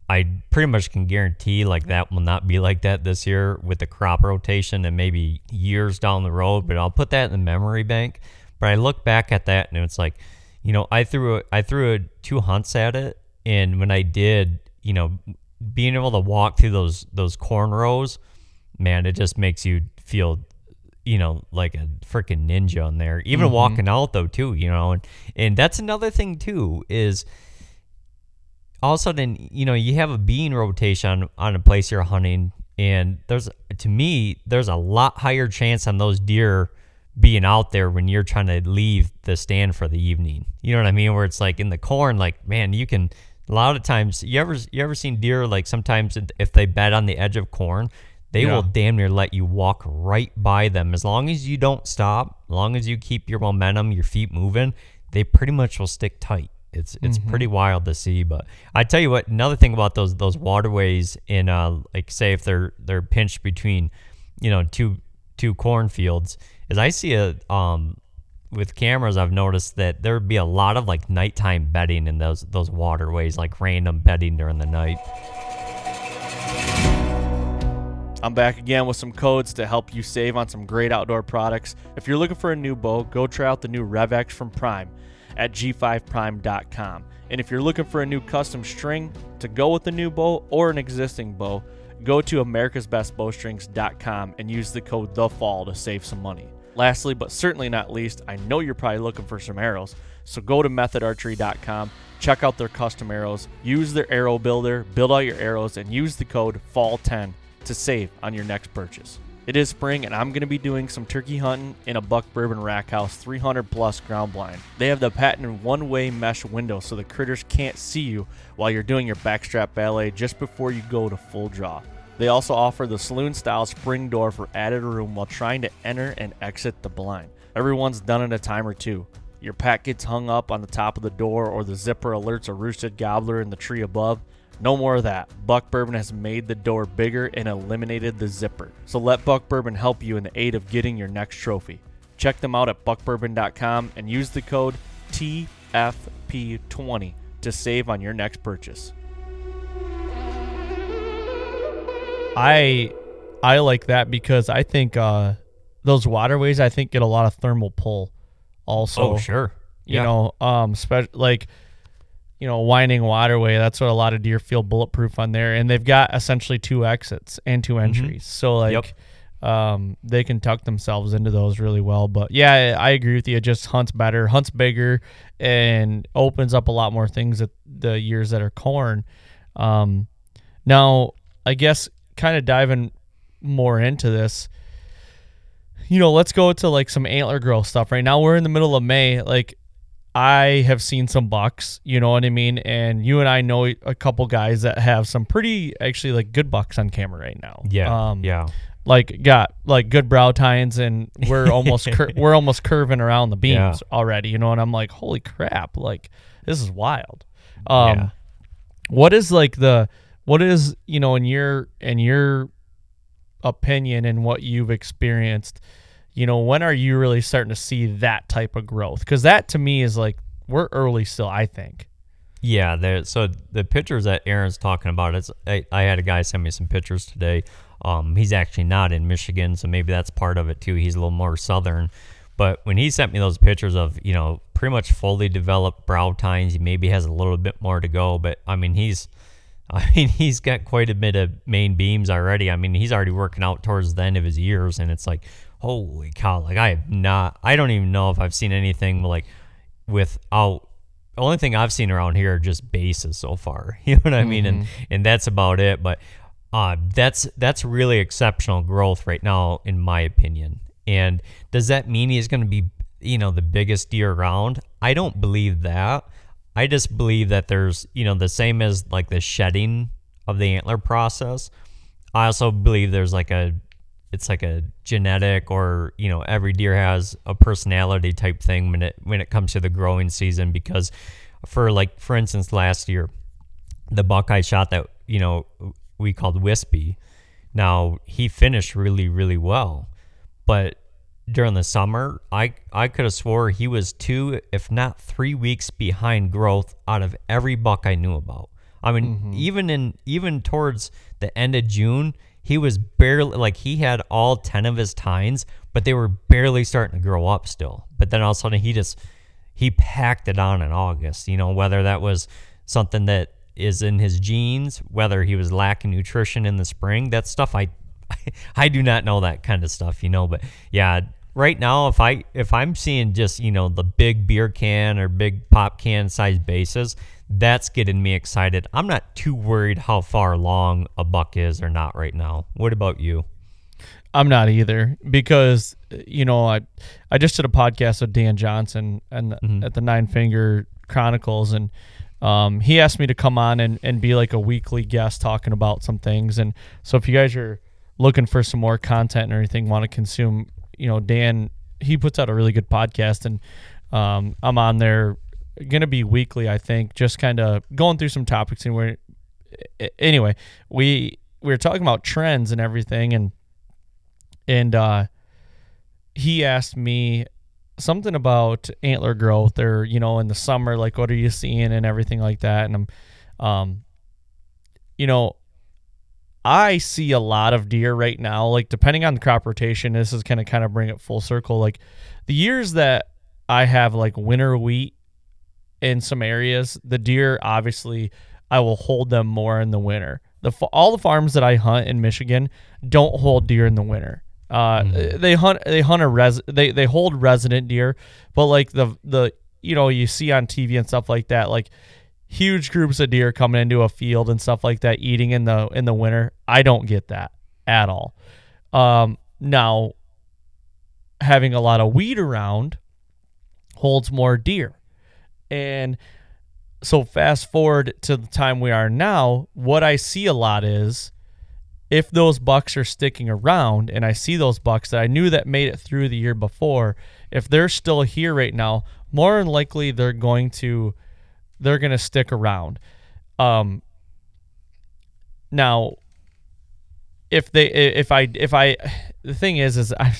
I pretty much can guarantee like that will not be like that this year with the crop rotation and maybe years down the road, but I'll put that in the memory bank. But I look back at that and it's like, you know, I threw a, I threw a, two hunts at it. And when I did, you know, being able to walk through those, those corn rows, man, it just makes you feel, you know, like a freaking ninja in there, even mm-hmm. walking out though too, you know, and, and that's another thing too, is all of a sudden, you know, you have a bean rotation on, on a place you're hunting, and there's, to me, there's a lot higher chance on those deer being out there when you're trying to leave the stand for the evening. You know what I mean? Where it's like in the corn, like, man, you can, a lot of times, you ever, you ever seen deer, like sometimes if they bed on the edge of corn, they yeah. will damn near let you walk right by them. As long as you don't stop, as long as you keep your momentum, your feet moving, they pretty much will stick tight. It's it's mm-hmm. pretty wild to see. But I tell you what, another thing about those those waterways in uh like say if they're they're pinched between, you know, two two cornfields, is I see a um with cameras I've noticed that there would be a lot of like nighttime bedding in those those waterways, like random bedding during the night. I'm back again with some codes to help you save on some great outdoor products. If you're looking for a new bow, go try out the new RevX from Prime at G five prime dot com. And if you're looking for a new custom string to go with a new bow or an existing bow, go to America's Best Bowstrings dot com and use the code THEFALL to save some money. Lastly, but certainly not least, I know you're probably looking for some arrows, so go to Method Archery dot com, check out their custom arrows, use their arrow builder, build all your arrows, and use the code F A L L ten to save on your next purchase. It is spring, and I'm going to be doing some turkey hunting in a Buck Bourbon Rackhouse three hundred plus ground blind. They have the patented one-way mesh window so the critters can't see you while you're doing your backstrap ballet just before you go to full draw. They also offer the saloon-style spring door for added room while trying to enter and exit the blind. Everyone's done at a time or two. Your pack gets hung up on the top of the door, or the zipper alerts a roosted gobbler in the tree above. No more of that. Buck Bourbon has made the door bigger and eliminated the zipper. So let Buck Bourbon help you in the aid of getting your next trophy. Check them out at buck bourbon dot com and use the code T F P twenty to save on your next purchase. I I like that because I think uh, those waterways, I think, get a lot of thermal pull also. Oh, sure. Yeah. You know, um, spe- like... you know, winding waterway, that's what a lot of deer feel bulletproof on there. And they've got essentially two exits and two entries. Mm-hmm. So, like, yep. um, they can tuck themselves into those really well. But, yeah, I agree with you. It just hunts better, hunts bigger, and opens up a lot more things at the years that are corn. Um, now, I guess kind of diving more into this, you know, let's go to, like, some antler growth stuff. Right now we're in the middle of May. Like, I have seen some bucks, you know what I mean? And you and I know a couple guys that have some pretty, actually, like, good bucks on camera right now. Yeah, um, yeah. Like, got, like, good brow tines, and we're almost cur- we're almost curving around the beams yeah. already, you know? And I'm like, holy crap, like, this is wild. Um, yeah. What is, like, the, what is, you know, in your, in your opinion and what you've experienced, you know, when are you really starting to see that type of growth? Because that, to me, is like, we're early still, I think. Yeah. There, so the pictures that Aaron's talking about, it's, I, I had a guy send me some pictures today. Um, he's actually not in Michigan, so maybe that's part of it, too. He's a little more southern. But when he sent me those pictures of, you know, pretty much fully developed brow tines, he maybe has a little bit more to go. But, I mean, he's I mean, he's got quite a bit of main beams already. I mean, he's already working out towards the end of his years, and it's like, holy cow, like I have not, I don't even know if I've seen anything like without, the only thing I've seen around here are just bases so far, you know what I mm-hmm. mean? And and that's about it, but uh, that's, that's really exceptional growth right now, in my opinion. And does that mean he's going to be, you know, the biggest deer around? I don't believe that. I just believe that there's, you know, the same as like the shedding of the antler process. I also believe there's like a, it's like a genetic, or, you know, every deer has a personality type thing when it when it comes to the growing season. Because for like, for instance, last year, the buck I shot that, you know, we called Wispy, now he finished really, really well. But during the summer, I, I could have swore he was two, if not three weeks behind growth out of every buck I knew about. I mean, mm-hmm. even in even towards the end of June, he was barely, like, he had all ten of his tines, but they were barely starting to grow up still. But then all of a sudden he just, he packed it on in August, you know, whether that was something that is in his genes, whether he was lacking nutrition in the spring, that stuff, I, I, I do not know that kind of stuff, you know, but yeah, right now, if I, if I'm seeing just, you know, the big beer can or big pop can size bases, that's getting me excited. I'm not too worried how far along a buck is or not right now. What about you? I'm not either, because, you know, I, I just did a podcast with Dan Johnson and mm-hmm. at the Nine Finger Chronicles, and um, he asked me to come on and, and be like a weekly guest talking about some things. And so if you guys are looking for some more content or anything, want to consume, you know, Dan, he puts out a really good podcast, and um, I'm on there going to be weekly, I think, just kind of going through some topics. And we're, anyway, we, we were talking about trends and everything, and, and, uh, he asked me something about antler growth, or, you know, in the summer, like, what are you seeing and everything like that. And I'm, um, you know, I see a lot of deer right now, like, depending on the crop rotation, this is kind of kind of bring it full circle. Like, the years that I have like winter wheat in some areas, the deer, obviously I will hold them more in the winter. The, all the farms that I hunt in Michigan don't hold deer in the winter. Uh, mm-hmm. They hunt. They hunt a res. They they hold resident deer, but like the the you know, you see on T V and stuff like that, like huge groups of deer coming into a field and stuff like that, eating in the in the winter. I don't get that at all. Um, now, having a lot of weed around holds more deer, and so fast forward to the time we are now. What I see a lot is, if those bucks are sticking around, and I see those bucks that I knew that made it through the year before, if they're still here right now, more than likely they're going to, they're going to stick around. Um, now, if they, if I, if I, the thing is, is I'm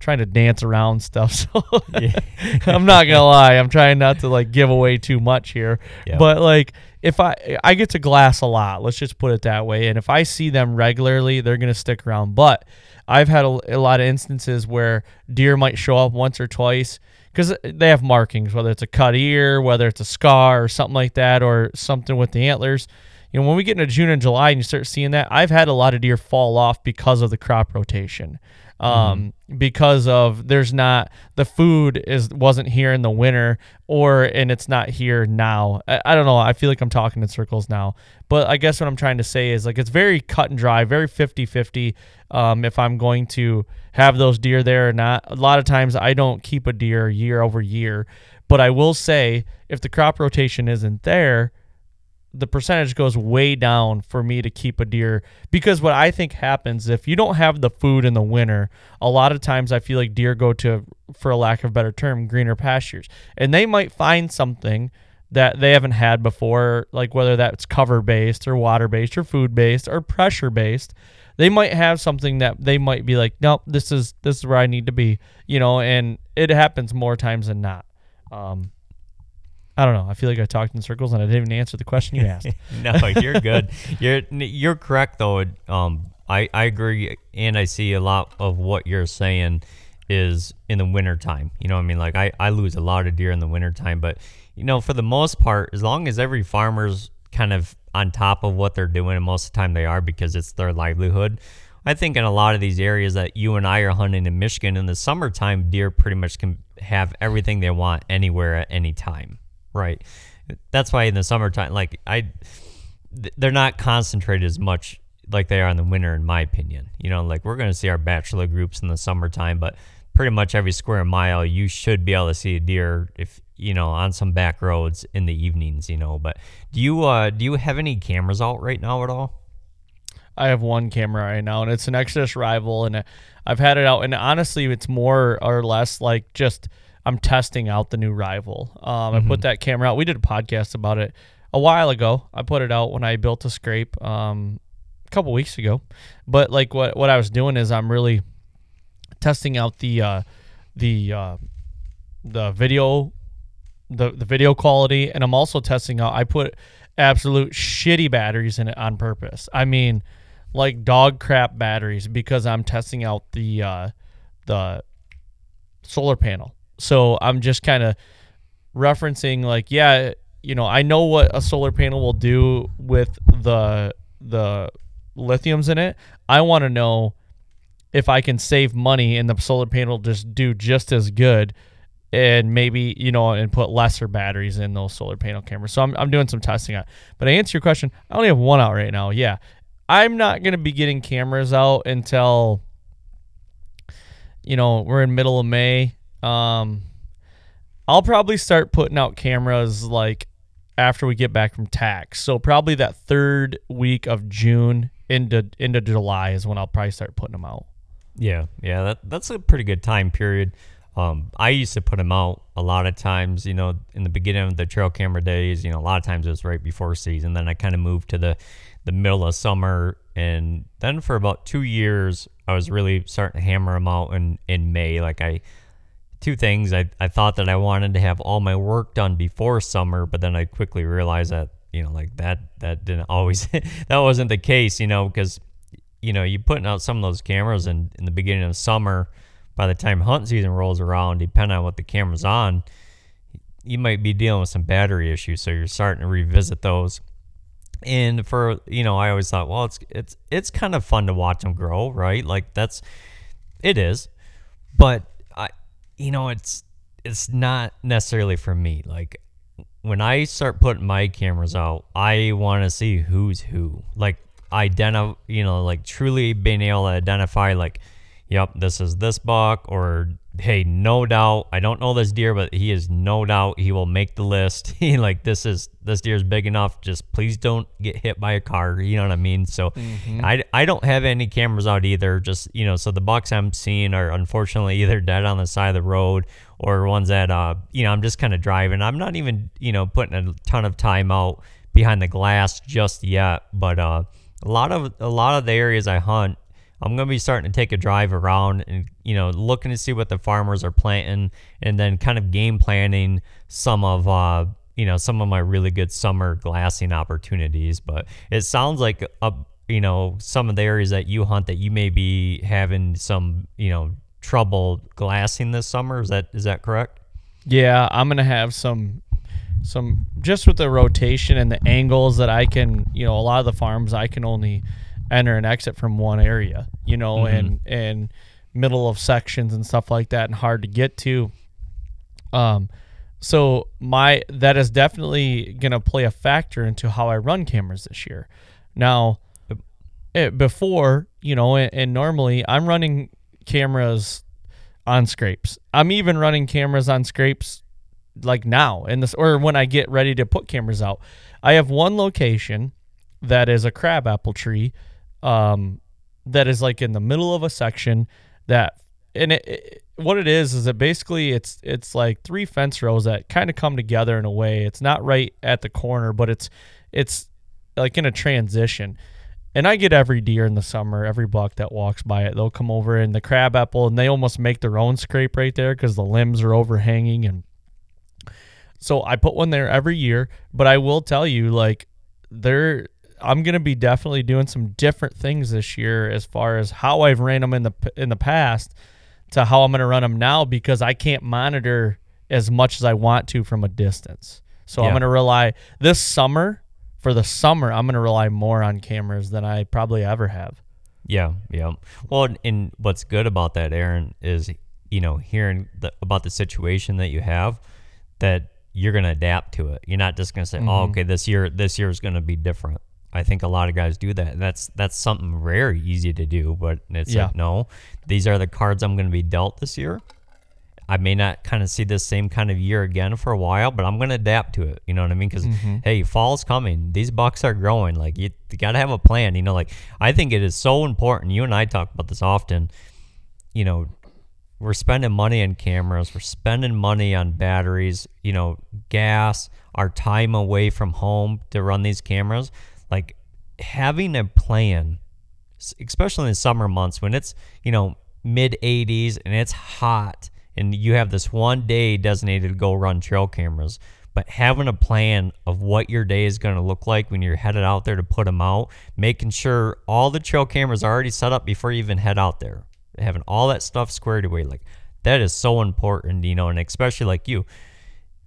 trying to dance around stuff. So yeah. I'm not going to lie. I'm trying not to like give away too much here, yeah. but like, if I I get to glass a lot, let's just put it that way. And if I see them regularly, they're going to stick around. But I've had a, a lot of instances where deer might show up once or twice because they have markings, whether it's a cut ear, whether it's a scar or something like that, or something with the antlers. You know, when we get into June and July and you start seeing that, I've had a lot of deer fall off because of the crop rotation. Um, mm. because of there's not, the food is, wasn't here in the winter, or, and it's not here now. I, I don't know. I feel like I'm talking in circles now, but I guess what I'm trying to say is, like, it's very cut and dry, very fifty-fifty. Um, if I'm going to have those deer there or not. A lot of times I don't keep a deer year over year, but I will say if the crop rotation isn't there, the percentage goes way down for me to keep a deer, because what I think happens, if you don't have the food in the winter, a lot of times I feel like deer go to, for a lack of a better term, greener pastures, and they might find something that they haven't had before, like whether that's cover based or water based or food based or pressure based. They might have something that they might be like, nope, this is, this is where I need to be, you know, and it happens more times than not. Um, I don't know. I feel like I talked in circles and I didn't even answer the question you asked. No, you're good. You're you're correct though. Um, I, I agree, and I see a lot of what you're saying is in the wintertime. You know what I mean? Like I, I lose a lot of deer in the wintertime, but you know, for the most part, as long as every farmer's kind of on top of what they're doing, and most of the time they are because it's their livelihood, I think in a lot of these areas that you and I are hunting in Michigan in the summertime, deer pretty much can have everything they want anywhere at any time. Right. That's why in the summertime, like I, they're not concentrated as much like they are in the winter, in my opinion. You know, like we're going to see our bachelor groups in the summertime, but pretty much every square mile you should be able to see a deer, if you know, on some back roads in the evenings, you know. But do you, uh, do you have any cameras out right now at all? I have one camera right now, and it's an Exodus Rival, and I've had it out. And honestly, it's more or less like just, I'm testing out the new Rival. Um, mm-hmm. I put that camera out. We did a podcast about it a while ago. I put it out when I built a scrape um, a couple weeks ago. But like what, what I was doing is I'm really testing out the uh, the uh, the video the the video quality, and I'm also testing out. I put absolute shitty batteries in it on purpose. I mean, like dog crap batteries, because I'm testing out the uh, the solar panel. So I'm just kind of referencing like, yeah, you know, I know what a solar panel will do with the the lithiums in it. I want to know if I can save money and the solar panel just do just as good, and maybe, you know, and put lesser batteries in those solar panel cameras. So I'm I'm doing some testing on it. But to answer your question, I only have one out right now. Yeah. I'm not going to be getting cameras out until, you know, we're in middle of May. Um, I'll probably start putting out cameras like after we get back from Tack. So probably that third week of June into into July is when I'll probably start putting them out. Yeah, yeah, that that's a pretty good time period. Um, I used to put them out a lot of times, you know, in the beginning of the trail camera days, you know, a lot of times it was right before season. Then I kind of moved to the, the middle of summer. And then for about two years, I was really starting to hammer them out in, in May. Like I, two things, I, I thought that I wanted to have all my work done before summer, but then I quickly realized that, you know, like that, that didn't always, that wasn't the case, you know, because, you know, you're putting out some of those cameras in, in the beginning of summer. By the time hunt season rolls around, depending on what the camera's on, you might be dealing with some battery issues, so you're starting to revisit those. And for, you know, I always thought, well, it's it's it's kind of fun to watch them grow, right? Like that's, it is, but I, you know, it's it's not necessarily for me. Like when I start putting my cameras out, I want to see who's who. Like identify, you know, like truly being able to identify, like, yep, this is this buck, or hey, no doubt, I don't know this deer, but he is no doubt, he will make the list. Like this is, this deer is big enough, just please don't get hit by a car, you know what I mean? So mm-hmm. I, I don't have any cameras out either, just, you know, so the bucks I'm seeing are unfortunately either dead on the side of the road or ones that, uh, you know, I'm just kind of driving. I'm not even, you know, putting a ton of time out behind the glass just yet, but uh, a lot of, a lot of the areas I hunt, I'm going to be starting to take a drive around and, you know, looking to see what the farmers are planting, and then kind of game planning some of, uh, you know, some of my really good summer glassing opportunities. But it sounds like, uh, you know, some of the areas that you hunt that you may be having some, you know, trouble glassing this summer. Is that, is that correct? Yeah, I'm going to have some, some just with the rotation and the angles that I can, you know, a lot of the farms I can only enter and exit from one area, you know, mm-hmm. and and middle of sections and stuff like that, and hard to get to. Um, so my that is definitely going to play a factor into how I run cameras this year. Now, it, before, you know, and, and normally I'm running cameras on scrapes. I'm even running cameras on scrapes like now, in this, or when I get ready to put cameras out. I have one location that is a crabapple tree. Um, that is like in the middle of a section that, and it, it, what it is, is it basically it's, it's like three fence rows that kind of come together in a way. It's not right at the corner, but it's, it's like in a transition. And I get every deer in the summer, every buck that walks by it, they'll come over in the crabapple and they almost make their own scrape right there, 'cause the limbs are overhanging. And so I put one there every year, but I will tell you, like, they're, I'm going to be definitely doing some different things this year as far as how I've ran them in the in the past to how I'm going to run them now, because I can't monitor as much as I want to from a distance. So yeah. I'm going to rely this summer, for the summer, I'm going to rely more on cameras than I probably ever have. Yeah, yeah. Well, and what's good about that, Aaron, is, you know, hearing the, about the situation that you have, that you're going to adapt to it. You're not just going to say, mm-hmm. oh, okay, this year this year is going to be different. I think a lot of guys do that. That's that's something very easy to do, but it's yeah. like, no, these are the cards I'm going to be dealt this year. I may not kind of see this same kind of year again for a while, but I'm going to adapt to it. You know what I mean? Because, mm-hmm. hey, fall's coming. These bucks are growing. Like, you, you got to have a plan. You know, like, I think it is so important. You and I talk about this often. You know, we're spending money on cameras. We're spending money on batteries, you know, gas, our time away from home to run these cameras. Like having a plan, especially in the summer months when it's, you know, mid eighties and it's hot and you have this one day designated to go run trail cameras, But having a plan of what your day is going to look like when you're headed out there to put them out, making sure all the trail cameras are already set up before you even head out there, having all that stuff squared away, like that is so important, you know, and especially like you,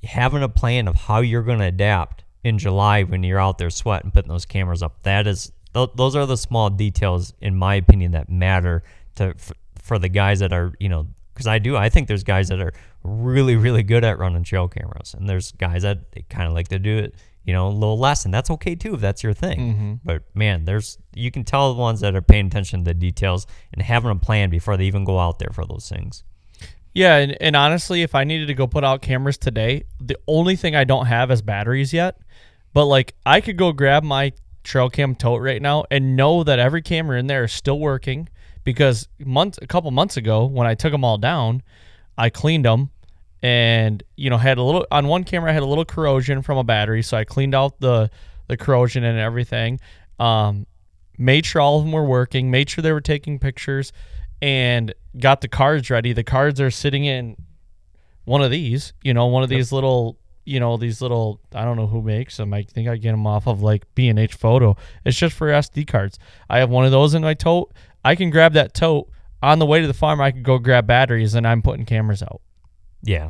having a plan of how you're going to adapt in July when you're out there sweating, putting those cameras up. That is, th- those are the small details, in my opinion, that matter to f- for the guys that are, you know, because I do, I think there's guys that are really, really good at running trail cameras, and there's guys that they kind of like to do it, you know, a little less, and that's okay too if that's your thing. Mm-hmm. But man, there's, you can tell the ones that are paying attention to the details and having a plan before they even go out there for those things. Yeah, and, and honestly, if I needed to go put out cameras today, the only thing I don't have is batteries yet. But like, I could go grab my trail cam tote right now and know that every camera in there is still working, because months, a couple months ago when I took them all down, I cleaned them, and you know, had a little on one camera I had a little corrosion from a battery, so I cleaned out the the corrosion and everything. Um, made sure all of them were working, made sure they were taking pictures, and got the cards ready. The cards are sitting in one of these, you know, one of these little, you know, these little, I don't know who makes them. I think I get them off of like B and H Photo. It's just for S D cards. I have one of those in my tote. I can grab that tote on the way to the farm. I can go grab batteries, and I'm putting cameras out. Yeah.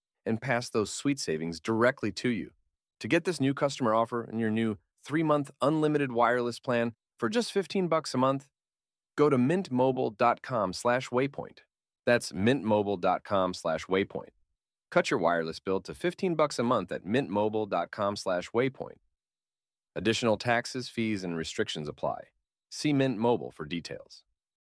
and pass those sweet savings directly to you. To get this new customer offer and your new three-month unlimited wireless plan for just fifteen bucks a month, go to mintmobile.com slash waypoint. That's mintmobile.com slash waypoint. Cut your wireless bill to fifteen bucks a month at mintmobile.com slash waypoint. Additional taxes, fees, and restrictions apply. See Mint Mobile for details.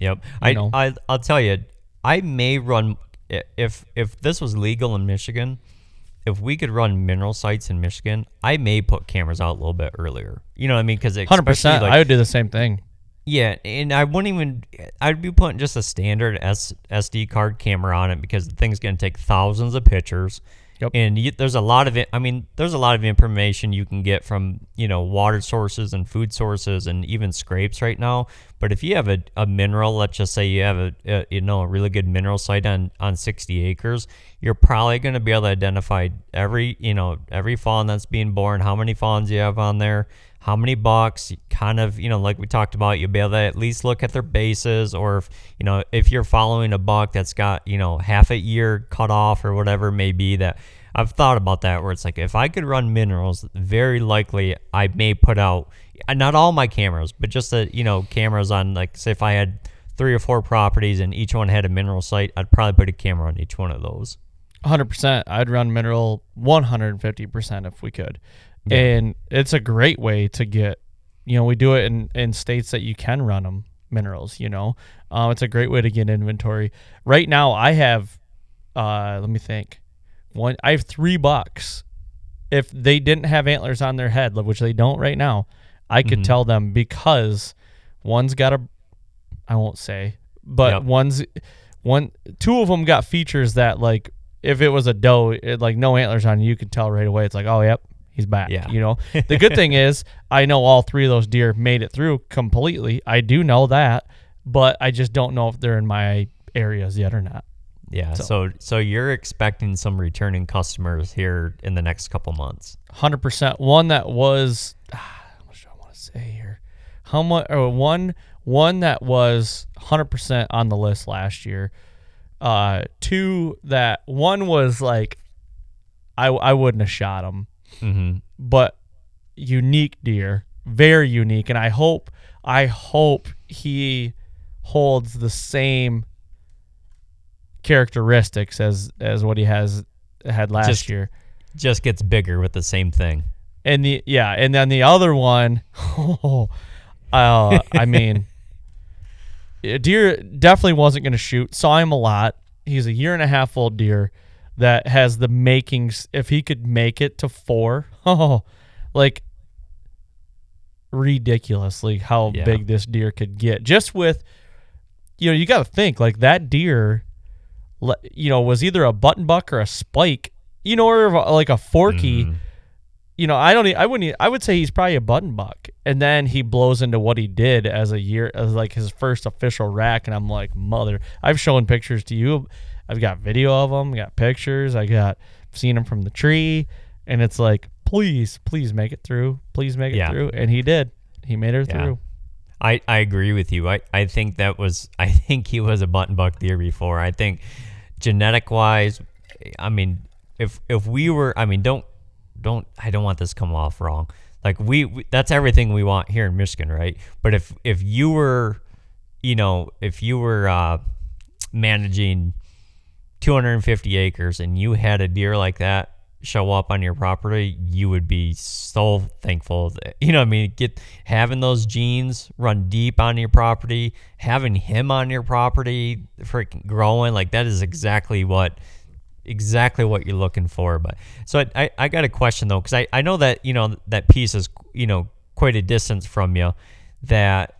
Yep. I, you know. I, I'll tell you, I may run, if if this was legal in Michigan, if we could run mineral sites in Michigan, I may put cameras out a little bit earlier. You know what I mean? Because one hundred percent, like, I would do the same thing. Yeah, and I wouldn't even, I'd be putting just a standard S, S D card camera on it, because the thing's going to take thousands of pictures. Yep. And you, there's a lot of it. I mean, there's a lot of information you can get from, you know, water sources and food sources and even scrapes right now. But if you have a, a mineral, let's just say you have a, a you know a really good mineral site on, on sixty acres, you're probably going to be able to identify every you know every fawn that's being born, how many fawns you have on there, how many bucks, kind of, you know, like we talked about, you'll be able to at least look at their bases, or if, you know, if you're following a buck that's got, you know, half a year cut off or whatever it may be. That I've thought about that, where it's like, if I could run minerals, very likely I may put out, not all my cameras, but just the, you know, cameras on, like, say if I had three or four properties and each one had a mineral site, I'd probably put a camera on each one of those. one hundred percent. I'd run mineral one hundred fifty percent if we could. Yeah. And it's a great way to get you know, we do it in, in states that you can run them minerals, you know. Uh, it's a great way to get inventory. Right now I have, uh, let me think, one, I have three bucks. If they didn't have antlers on their head, which they don't right now, I could mm-hmm. tell them, because one's got a, I won't say, but yep. one's, one, two of them got features that, like, if it was a doe, it, like, no antlers on, you could tell right away. It's like, oh, yep, he's back. Yeah. You know, the good thing is I know all three of those deer made it through completely. I do know that, but I just don't know if they're in my areas yet or not. Yeah. So, so, so you're expecting some returning customers here in the next couple months. one hundred percent. One that was, ah, what do I want to say here? How much? Or one, one that was one hundred percent on the list last year. Uh, two that one was like, I, I wouldn't have shot him, mm-hmm. but unique deer, very unique. And I hope, I hope he holds the same characteristics as, as what he has had last just, year. Just gets bigger with the same thing. And the, yeah. And then the other one, oh, uh, I mean, a deer definitely wasn't going to shoot. Saw him a lot. He's a year and a half old deer that has the makings. If he could make it to four, oh, like ridiculously how yeah. big this deer could get. Just with, you know, you got to think like that deer, you know, was either a button buck or a spike, you know, or like a forky. Mm. You know, I don't. I wouldn't. I would say he's probably a button buck, and then he blows into what he did as a year, as like his first official rack. And I'm like, mother. I've shown pictures to you. I've got video of him. Got pictures. I got seen him from the tree, and it's like, please, please make it through. Please make it yeah. through. And he did. He made her yeah. through. I, I agree with you. I, I think that was. I think he was a button buck the year before. I think genetic wise, I mean, if if we were, I mean, don't. Don't I don't want this come off wrong. Like we, we, that's everything we want here in Michigan, right? But if if you were, you know, if you were uh, managing two hundred fifty acres and you had a deer like that show up on your property, you would be so thankful. That, you know, what I mean, get having those genes run deep on your property, having him on your property, freaking growing like that is exactly what. exactly what you're looking for. But so I, I, I got a question though, because I, I know that, you know, that piece is, you know, quite a distance from you, that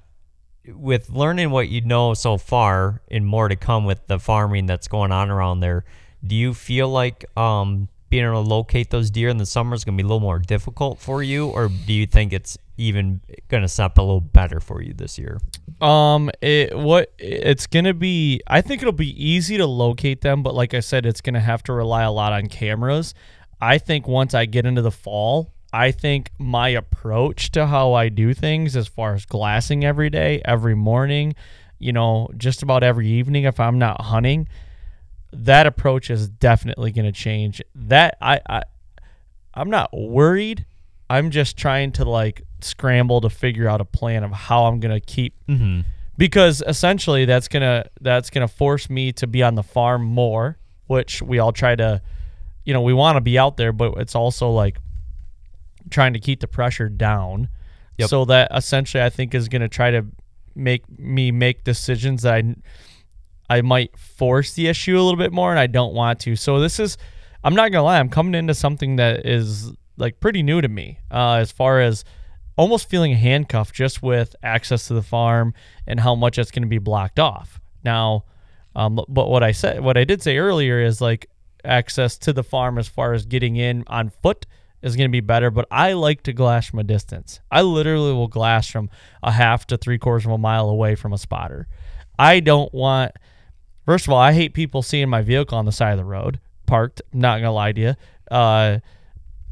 with learning what you know so far and more to come with the farming that's going on around there, do you feel like um, being able to locate those deer in the summer is going to be a little more difficult for you, or do you think it's even going to set up a little better for you this year? Um, it, what it's going to be, I think it'll be easy to locate them, but like I said, it's going to have to rely a lot on cameras. I think once I get into the fall, I think my approach to how I do things as far as glassing every day, every morning, you know, just about every evening, if I'm not hunting, that approach is definitely going to change. That I, I, I'm not worried. I'm just trying to like scramble to figure out a plan of how I'm going to keep, mm-hmm. because essentially that's going to, that's going to force me to be on the farm more, which we all try to, you know, we want to be out there, but it's also like trying to keep the pressure down. Yep. So that essentially I think is going to try to make me make decisions that I, I might force the issue a little bit more, and I don't want to. So this is, I'm not gonna lie, I'm coming into something that is like pretty new to me, uh, as far as almost feeling handcuffed just with access to the farm and how much that's going to be blocked off now. Um, but what I said, what I did say earlier is like access to the farm as far as getting in on foot is going to be better, but I like to glass from a distance. I literally will glass from a half to three quarters of a mile away from a spotter. I don't want, first of all, I hate people seeing my vehicle on the side of the road parked. I'm not going to lie to you. Uh,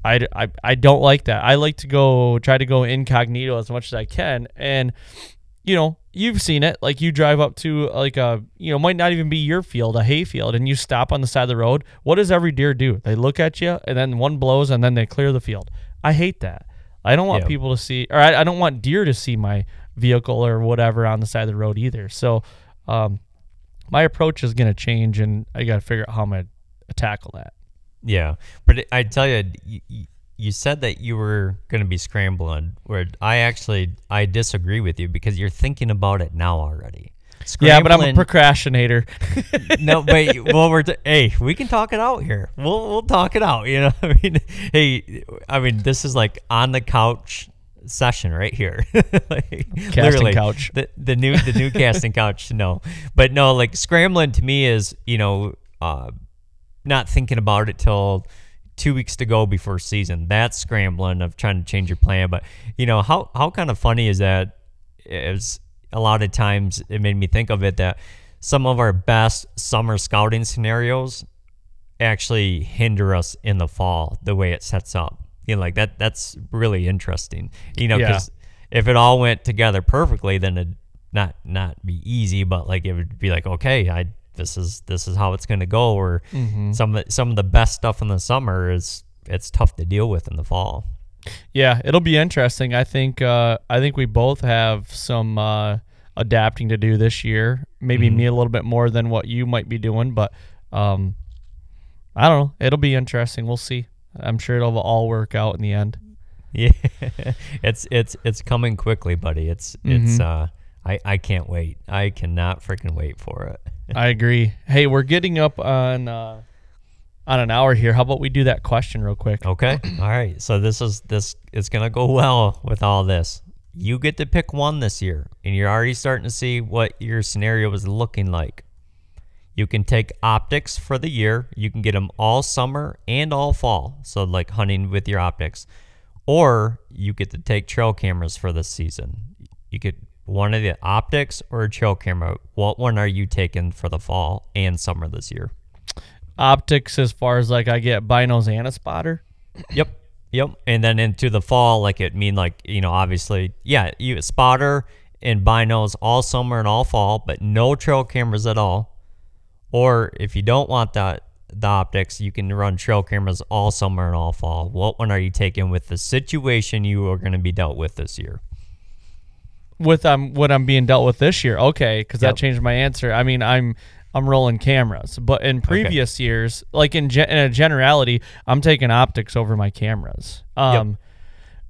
I, I, I don't like that. I like to go try to go incognito as much as I can. And, you know, you've seen it. Like you drive up to like a, you know, might not even be your field, a hay field, and you stop on the side of the road. What does every deer do? They look at you, and then one blows, and then they clear the field. I hate that. I don't want yeah. people to see, or I, I don't want deer to see my vehicle or whatever on the side of the road either. So um, my approach is going to change, and I got to figure out how I'm going to tackle that. Yeah, but I tell you, you said that you were going to be scrambling, where I actually, I disagree with you because you're thinking about it now already. Scrambling. Yeah, but I'm a procrastinator. No, but well, we're t- hey, we can talk it out here. We'll we'll talk it out. You know, I mean, hey, I mean, this is like on the couch session right here. Like, casting couch. The, the new the new casting couch. No, but no, like scrambling to me is you know uh, not thinking about it till two weeks to go before season. That's scrambling of trying to change your plan. But you know how how kind of funny is that? Is a lot of times it made me think of it that some of our best summer scouting scenarios actually hinder us in the fall, the way it sets up. You know, like that, that's really interesting, you know, because yeah. if it all went together perfectly, then it'd not, not be easy, but like, it would be like, okay, I, this is, this is how it's going to go. Or mm-hmm. some, of the, some of the best stuff in the summer is it's tough to deal with in the fall. Yeah, it'll be interesting. I think uh, I think we both have some uh, adapting to do this year. Maybe mm-hmm. me a little bit more than what you might be doing, but um, I don't know. It'll be interesting. We'll see. I'm sure it'll all work out in the end. Yeah, it's it's it's coming quickly, buddy. It's mm-hmm. it's uh, I I can't wait. I cannot freaking wait for it. I agree. Hey, we're getting up on. Uh, on an hour here. How about we do that question real quick? Okay. All right. So this is this it's gonna go well with all this. You get to pick one this year, and you're already starting to see what your scenario is looking like. You can take optics for the year. You can get them all summer and all fall, so like hunting with your optics, or you get to take trail cameras for this season. You get one of the optics or a trail camera. What one are you taking for the fall and summer this year? Optics, as far as like I get binos and a spotter. Yep, yep. And then into the fall, like it mean like you know obviously yeah you spotter and binos all summer and all fall, but no trail cameras at all. Or if you don't want that the optics, you can run trail cameras all summer and all fall. What one are you taking with the situation you are going to be dealt with this year? With um what I'm being dealt with this year, okay, because yep. that changed my answer. I mean I'm. I'm rolling cameras, but in previous okay. years, like in, ge- in a generality, I'm taking optics over my cameras um, yep.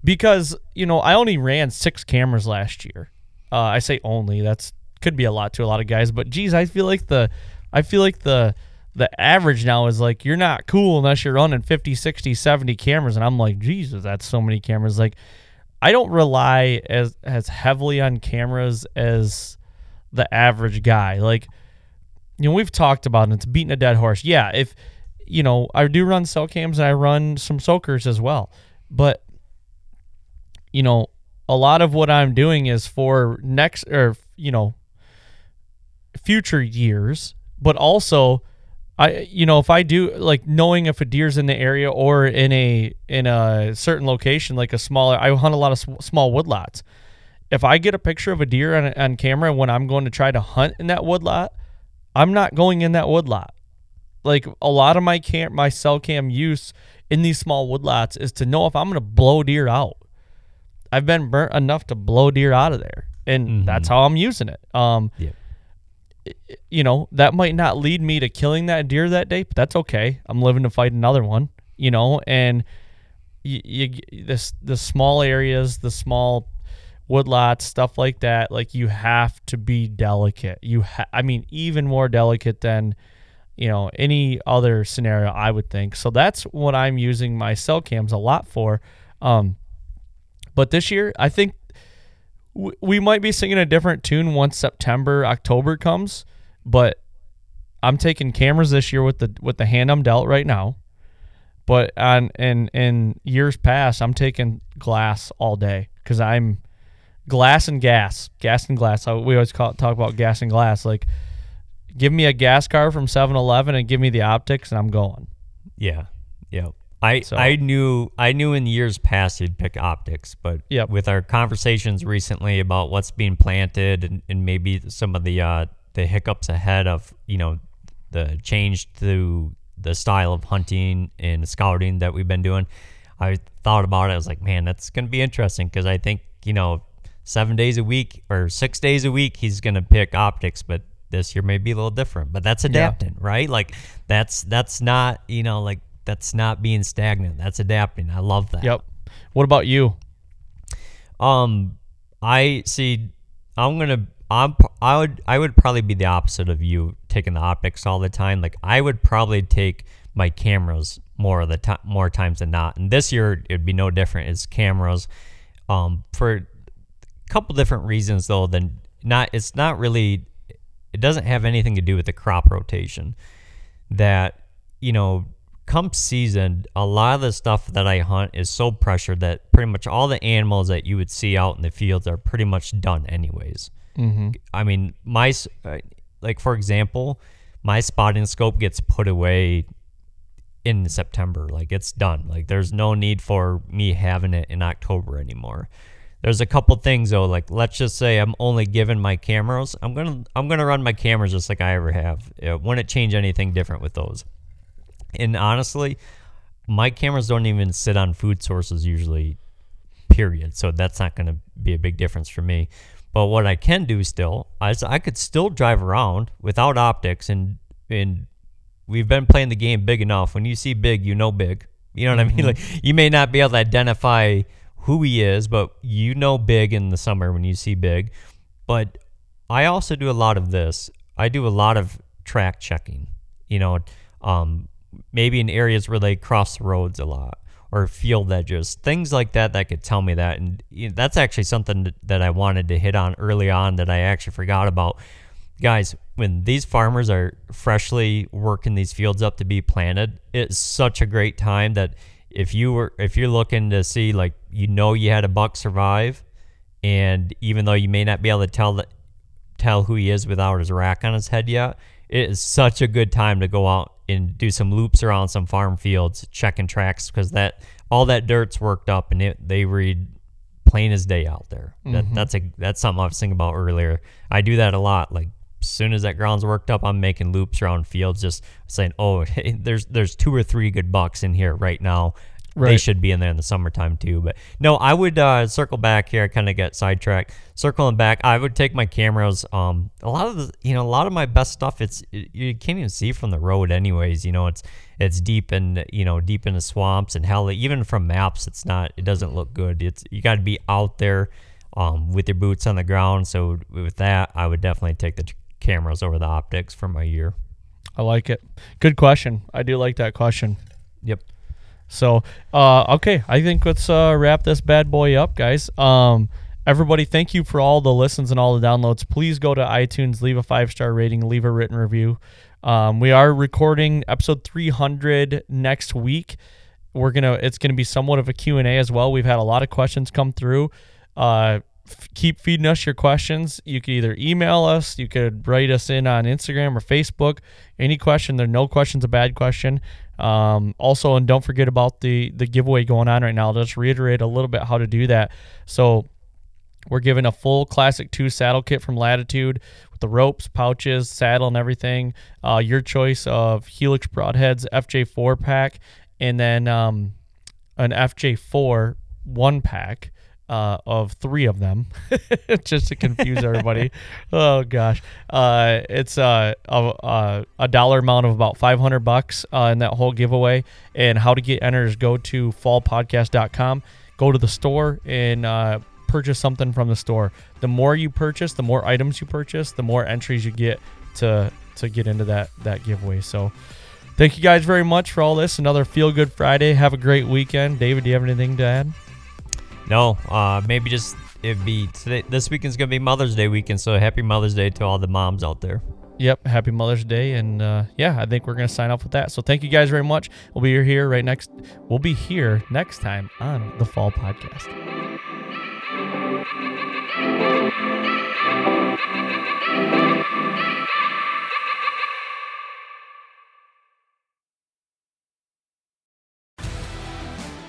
because, you know, I only ran six cameras last year. Uh, I say only, that's could be a lot to a lot of guys, but geez, I feel like the, I feel like the, the average now is like, you're not cool unless you're running fifty, sixty, seventy cameras. And I'm like, Jesus, that's so many cameras. Like I don't rely as, as heavily on cameras as the average guy. Like, you know, we've talked about it. It's beating a dead horse. Yeah, if, you know, I do run cell cams and I run some soakers as well. But, you know, a lot of what I'm doing is for next or, you know, future years. But also, I, you know, if I do like knowing if a deer's in the area or in a in a certain location, like a smaller, I hunt a lot of small woodlots. If I get a picture of a deer on, on camera when I'm going to try to hunt in that woodlot, I'm not going in that woodlot. Like a lot of my cam, my cell cam use in these small woodlots is to know if I'm going to blow deer out. I've been burnt enough to blow deer out of there, and mm-hmm. that's how I'm using it. Um, yeah. You know, that might not lead me to killing that deer that day, but that's okay. I'm living to fight another one. You know, and you, you this the small areas, the small woodlots, stuff like that, like you have to be delicate. You ha- I mean, even more delicate than, you know, any other scenario, I would think. So that's what I'm using my cell cams a lot for. Um, but this year, I think w- we might be singing a different tune once September, October comes, but I'm taking cameras this year with the with the hand I'm dealt right now. But on in, in years past, I'm taking glass all day because I'm glass and gas, gas and glass. We always call, talk about gas and glass. Like, give me a gas car from seven eleven and give me the optics, and I'm going. Yeah, yeah. I so. I knew I knew in years past you'd pick optics, but yep. with our conversations recently about what's being planted and, and maybe some of the uh, the hiccups ahead of you know the change to the style of hunting and scouting that we've been doing, I thought about it. I was like, man, that's going to be interesting because I think you know. Seven days a week or six days a week, he's going to pick optics, but this year may be a little different, but that's adapting, yeah. right? Like that's, that's not, you know, like that's not being stagnant. That's adapting. I love that. Yep. What about you? Um, I see. I'm gonna. I'm. I would. I would probably be the opposite of you, taking the optics all the time. Like I would probably take my cameras more of the time, more times than not. And this year it'd be no different. It's cameras, um, for a couple different reasons though. Than not. It's not really. It doesn't have anything to do with the crop rotation. That, you know, come season, a lot of the stuff that I hunt is so pressured that pretty much all the animals that you would see out in the fields are pretty much done anyways. Mm-hmm. I mean, my, like, for example, my spotting scope gets put away in September. Like, it's done. Like, there's no need for me having it in October anymore. There's a couple things though, like let's just say I'm only given my cameras. I'm gonna I'm gonna run my cameras just like I ever have. It wouldn't change anything different with those. And honestly, my cameras don't even sit on food sources usually, period. So that's not gonna be a big difference for me. But what I can do still, I I could still drive around without optics, and and we've been playing the game big enough. When you see big, you know big. You know what mm-hmm. I mean? Like you may not be able to identify who he is, but you know big in the summer when you see big. But I also do a lot of this. I do a lot of track checking, you know, um, maybe in areas where they cross roads a lot or field edges, things like that that could tell me that. And you know, that's actually something that I wanted to hit on early on that I actually forgot about. Guys, when these farmers are freshly working these fields up to be planted, it's such a great time that if you were, if you're looking to see, like, you know, you had a buck survive, and even though you may not be able to tell that, tell who he is without his rack on his head yet, it is such a good time to go out and do some loops around some farm fields, checking tracks, because that all that dirt's worked up, and it, they read plain as day out there. Mm-hmm. That, that's a that's something I was thinking about earlier. I do that a lot. Like, as soon as that ground's worked up, I'm making loops around fields, just saying, oh, hey, there's there's two or three good bucks in here right now. Right. They should be in there in the summertime too. But no, I would uh, circle back here. I kind of got sidetracked. Circling back, I would take my cameras. Um, a lot of the, you know, a lot of my best stuff, it's it, you can't even see from the road, anyways. You know, it's it's deep in you know deep in the swamps, and hell, even from maps, it's not. It doesn't look good. It's you got to be out there um, with your boots on the ground. So with that, I would definitely take the cameras over the optics for my year. I like it. Good question. I do like that question. Yep. So, uh, okay, I think let's uh, wrap this bad boy up, guys. Um, everybody, thank you for all the listens and all the downloads. Please go to iTunes, leave a five-star rating, leave a written review. Um, we are recording episode three hundred next week. We're gonna it's gonna be somewhat of a Q and A as well. We've had a lot of questions come through. Uh, f- keep feeding us your questions. You could either email us, you could write us in on Instagram or Facebook. Any question, there no question's a bad question. Um, also, and don't forget about the, the giveaway going on right now. I'll just reiterate a little bit how to do that. So we're giving a full Classic two saddle kit from Latitude with the ropes, pouches, saddle, and everything. Uh, your choice of Helix Broadheads F J four pack, and then um, an F J four one pack uh, of three of them, just to confuse everybody. Oh gosh, uh, it's uh, a, a a dollar amount of about five hundred bucks uh, in that whole giveaway. And how to get entered is go to fall podcast dot com, go to the store and uh, purchase something from the store. The more you purchase, the more items you purchase, the more entries you get to to get into that that giveaway. So, thank you guys very much for all this. Another Feel Good Friday. Have a great weekend, David. Do you have anything to add? No, uh, maybe just it'd be today. This weekend's gonna be Mother's Day weekend, so happy Mother's Day to all the moms out there. Yep, happy Mother's Day, and uh, yeah, I think we're gonna sign off with that. So thank you guys very much. We'll be here right next. We'll be here next time on the Fall Podcast.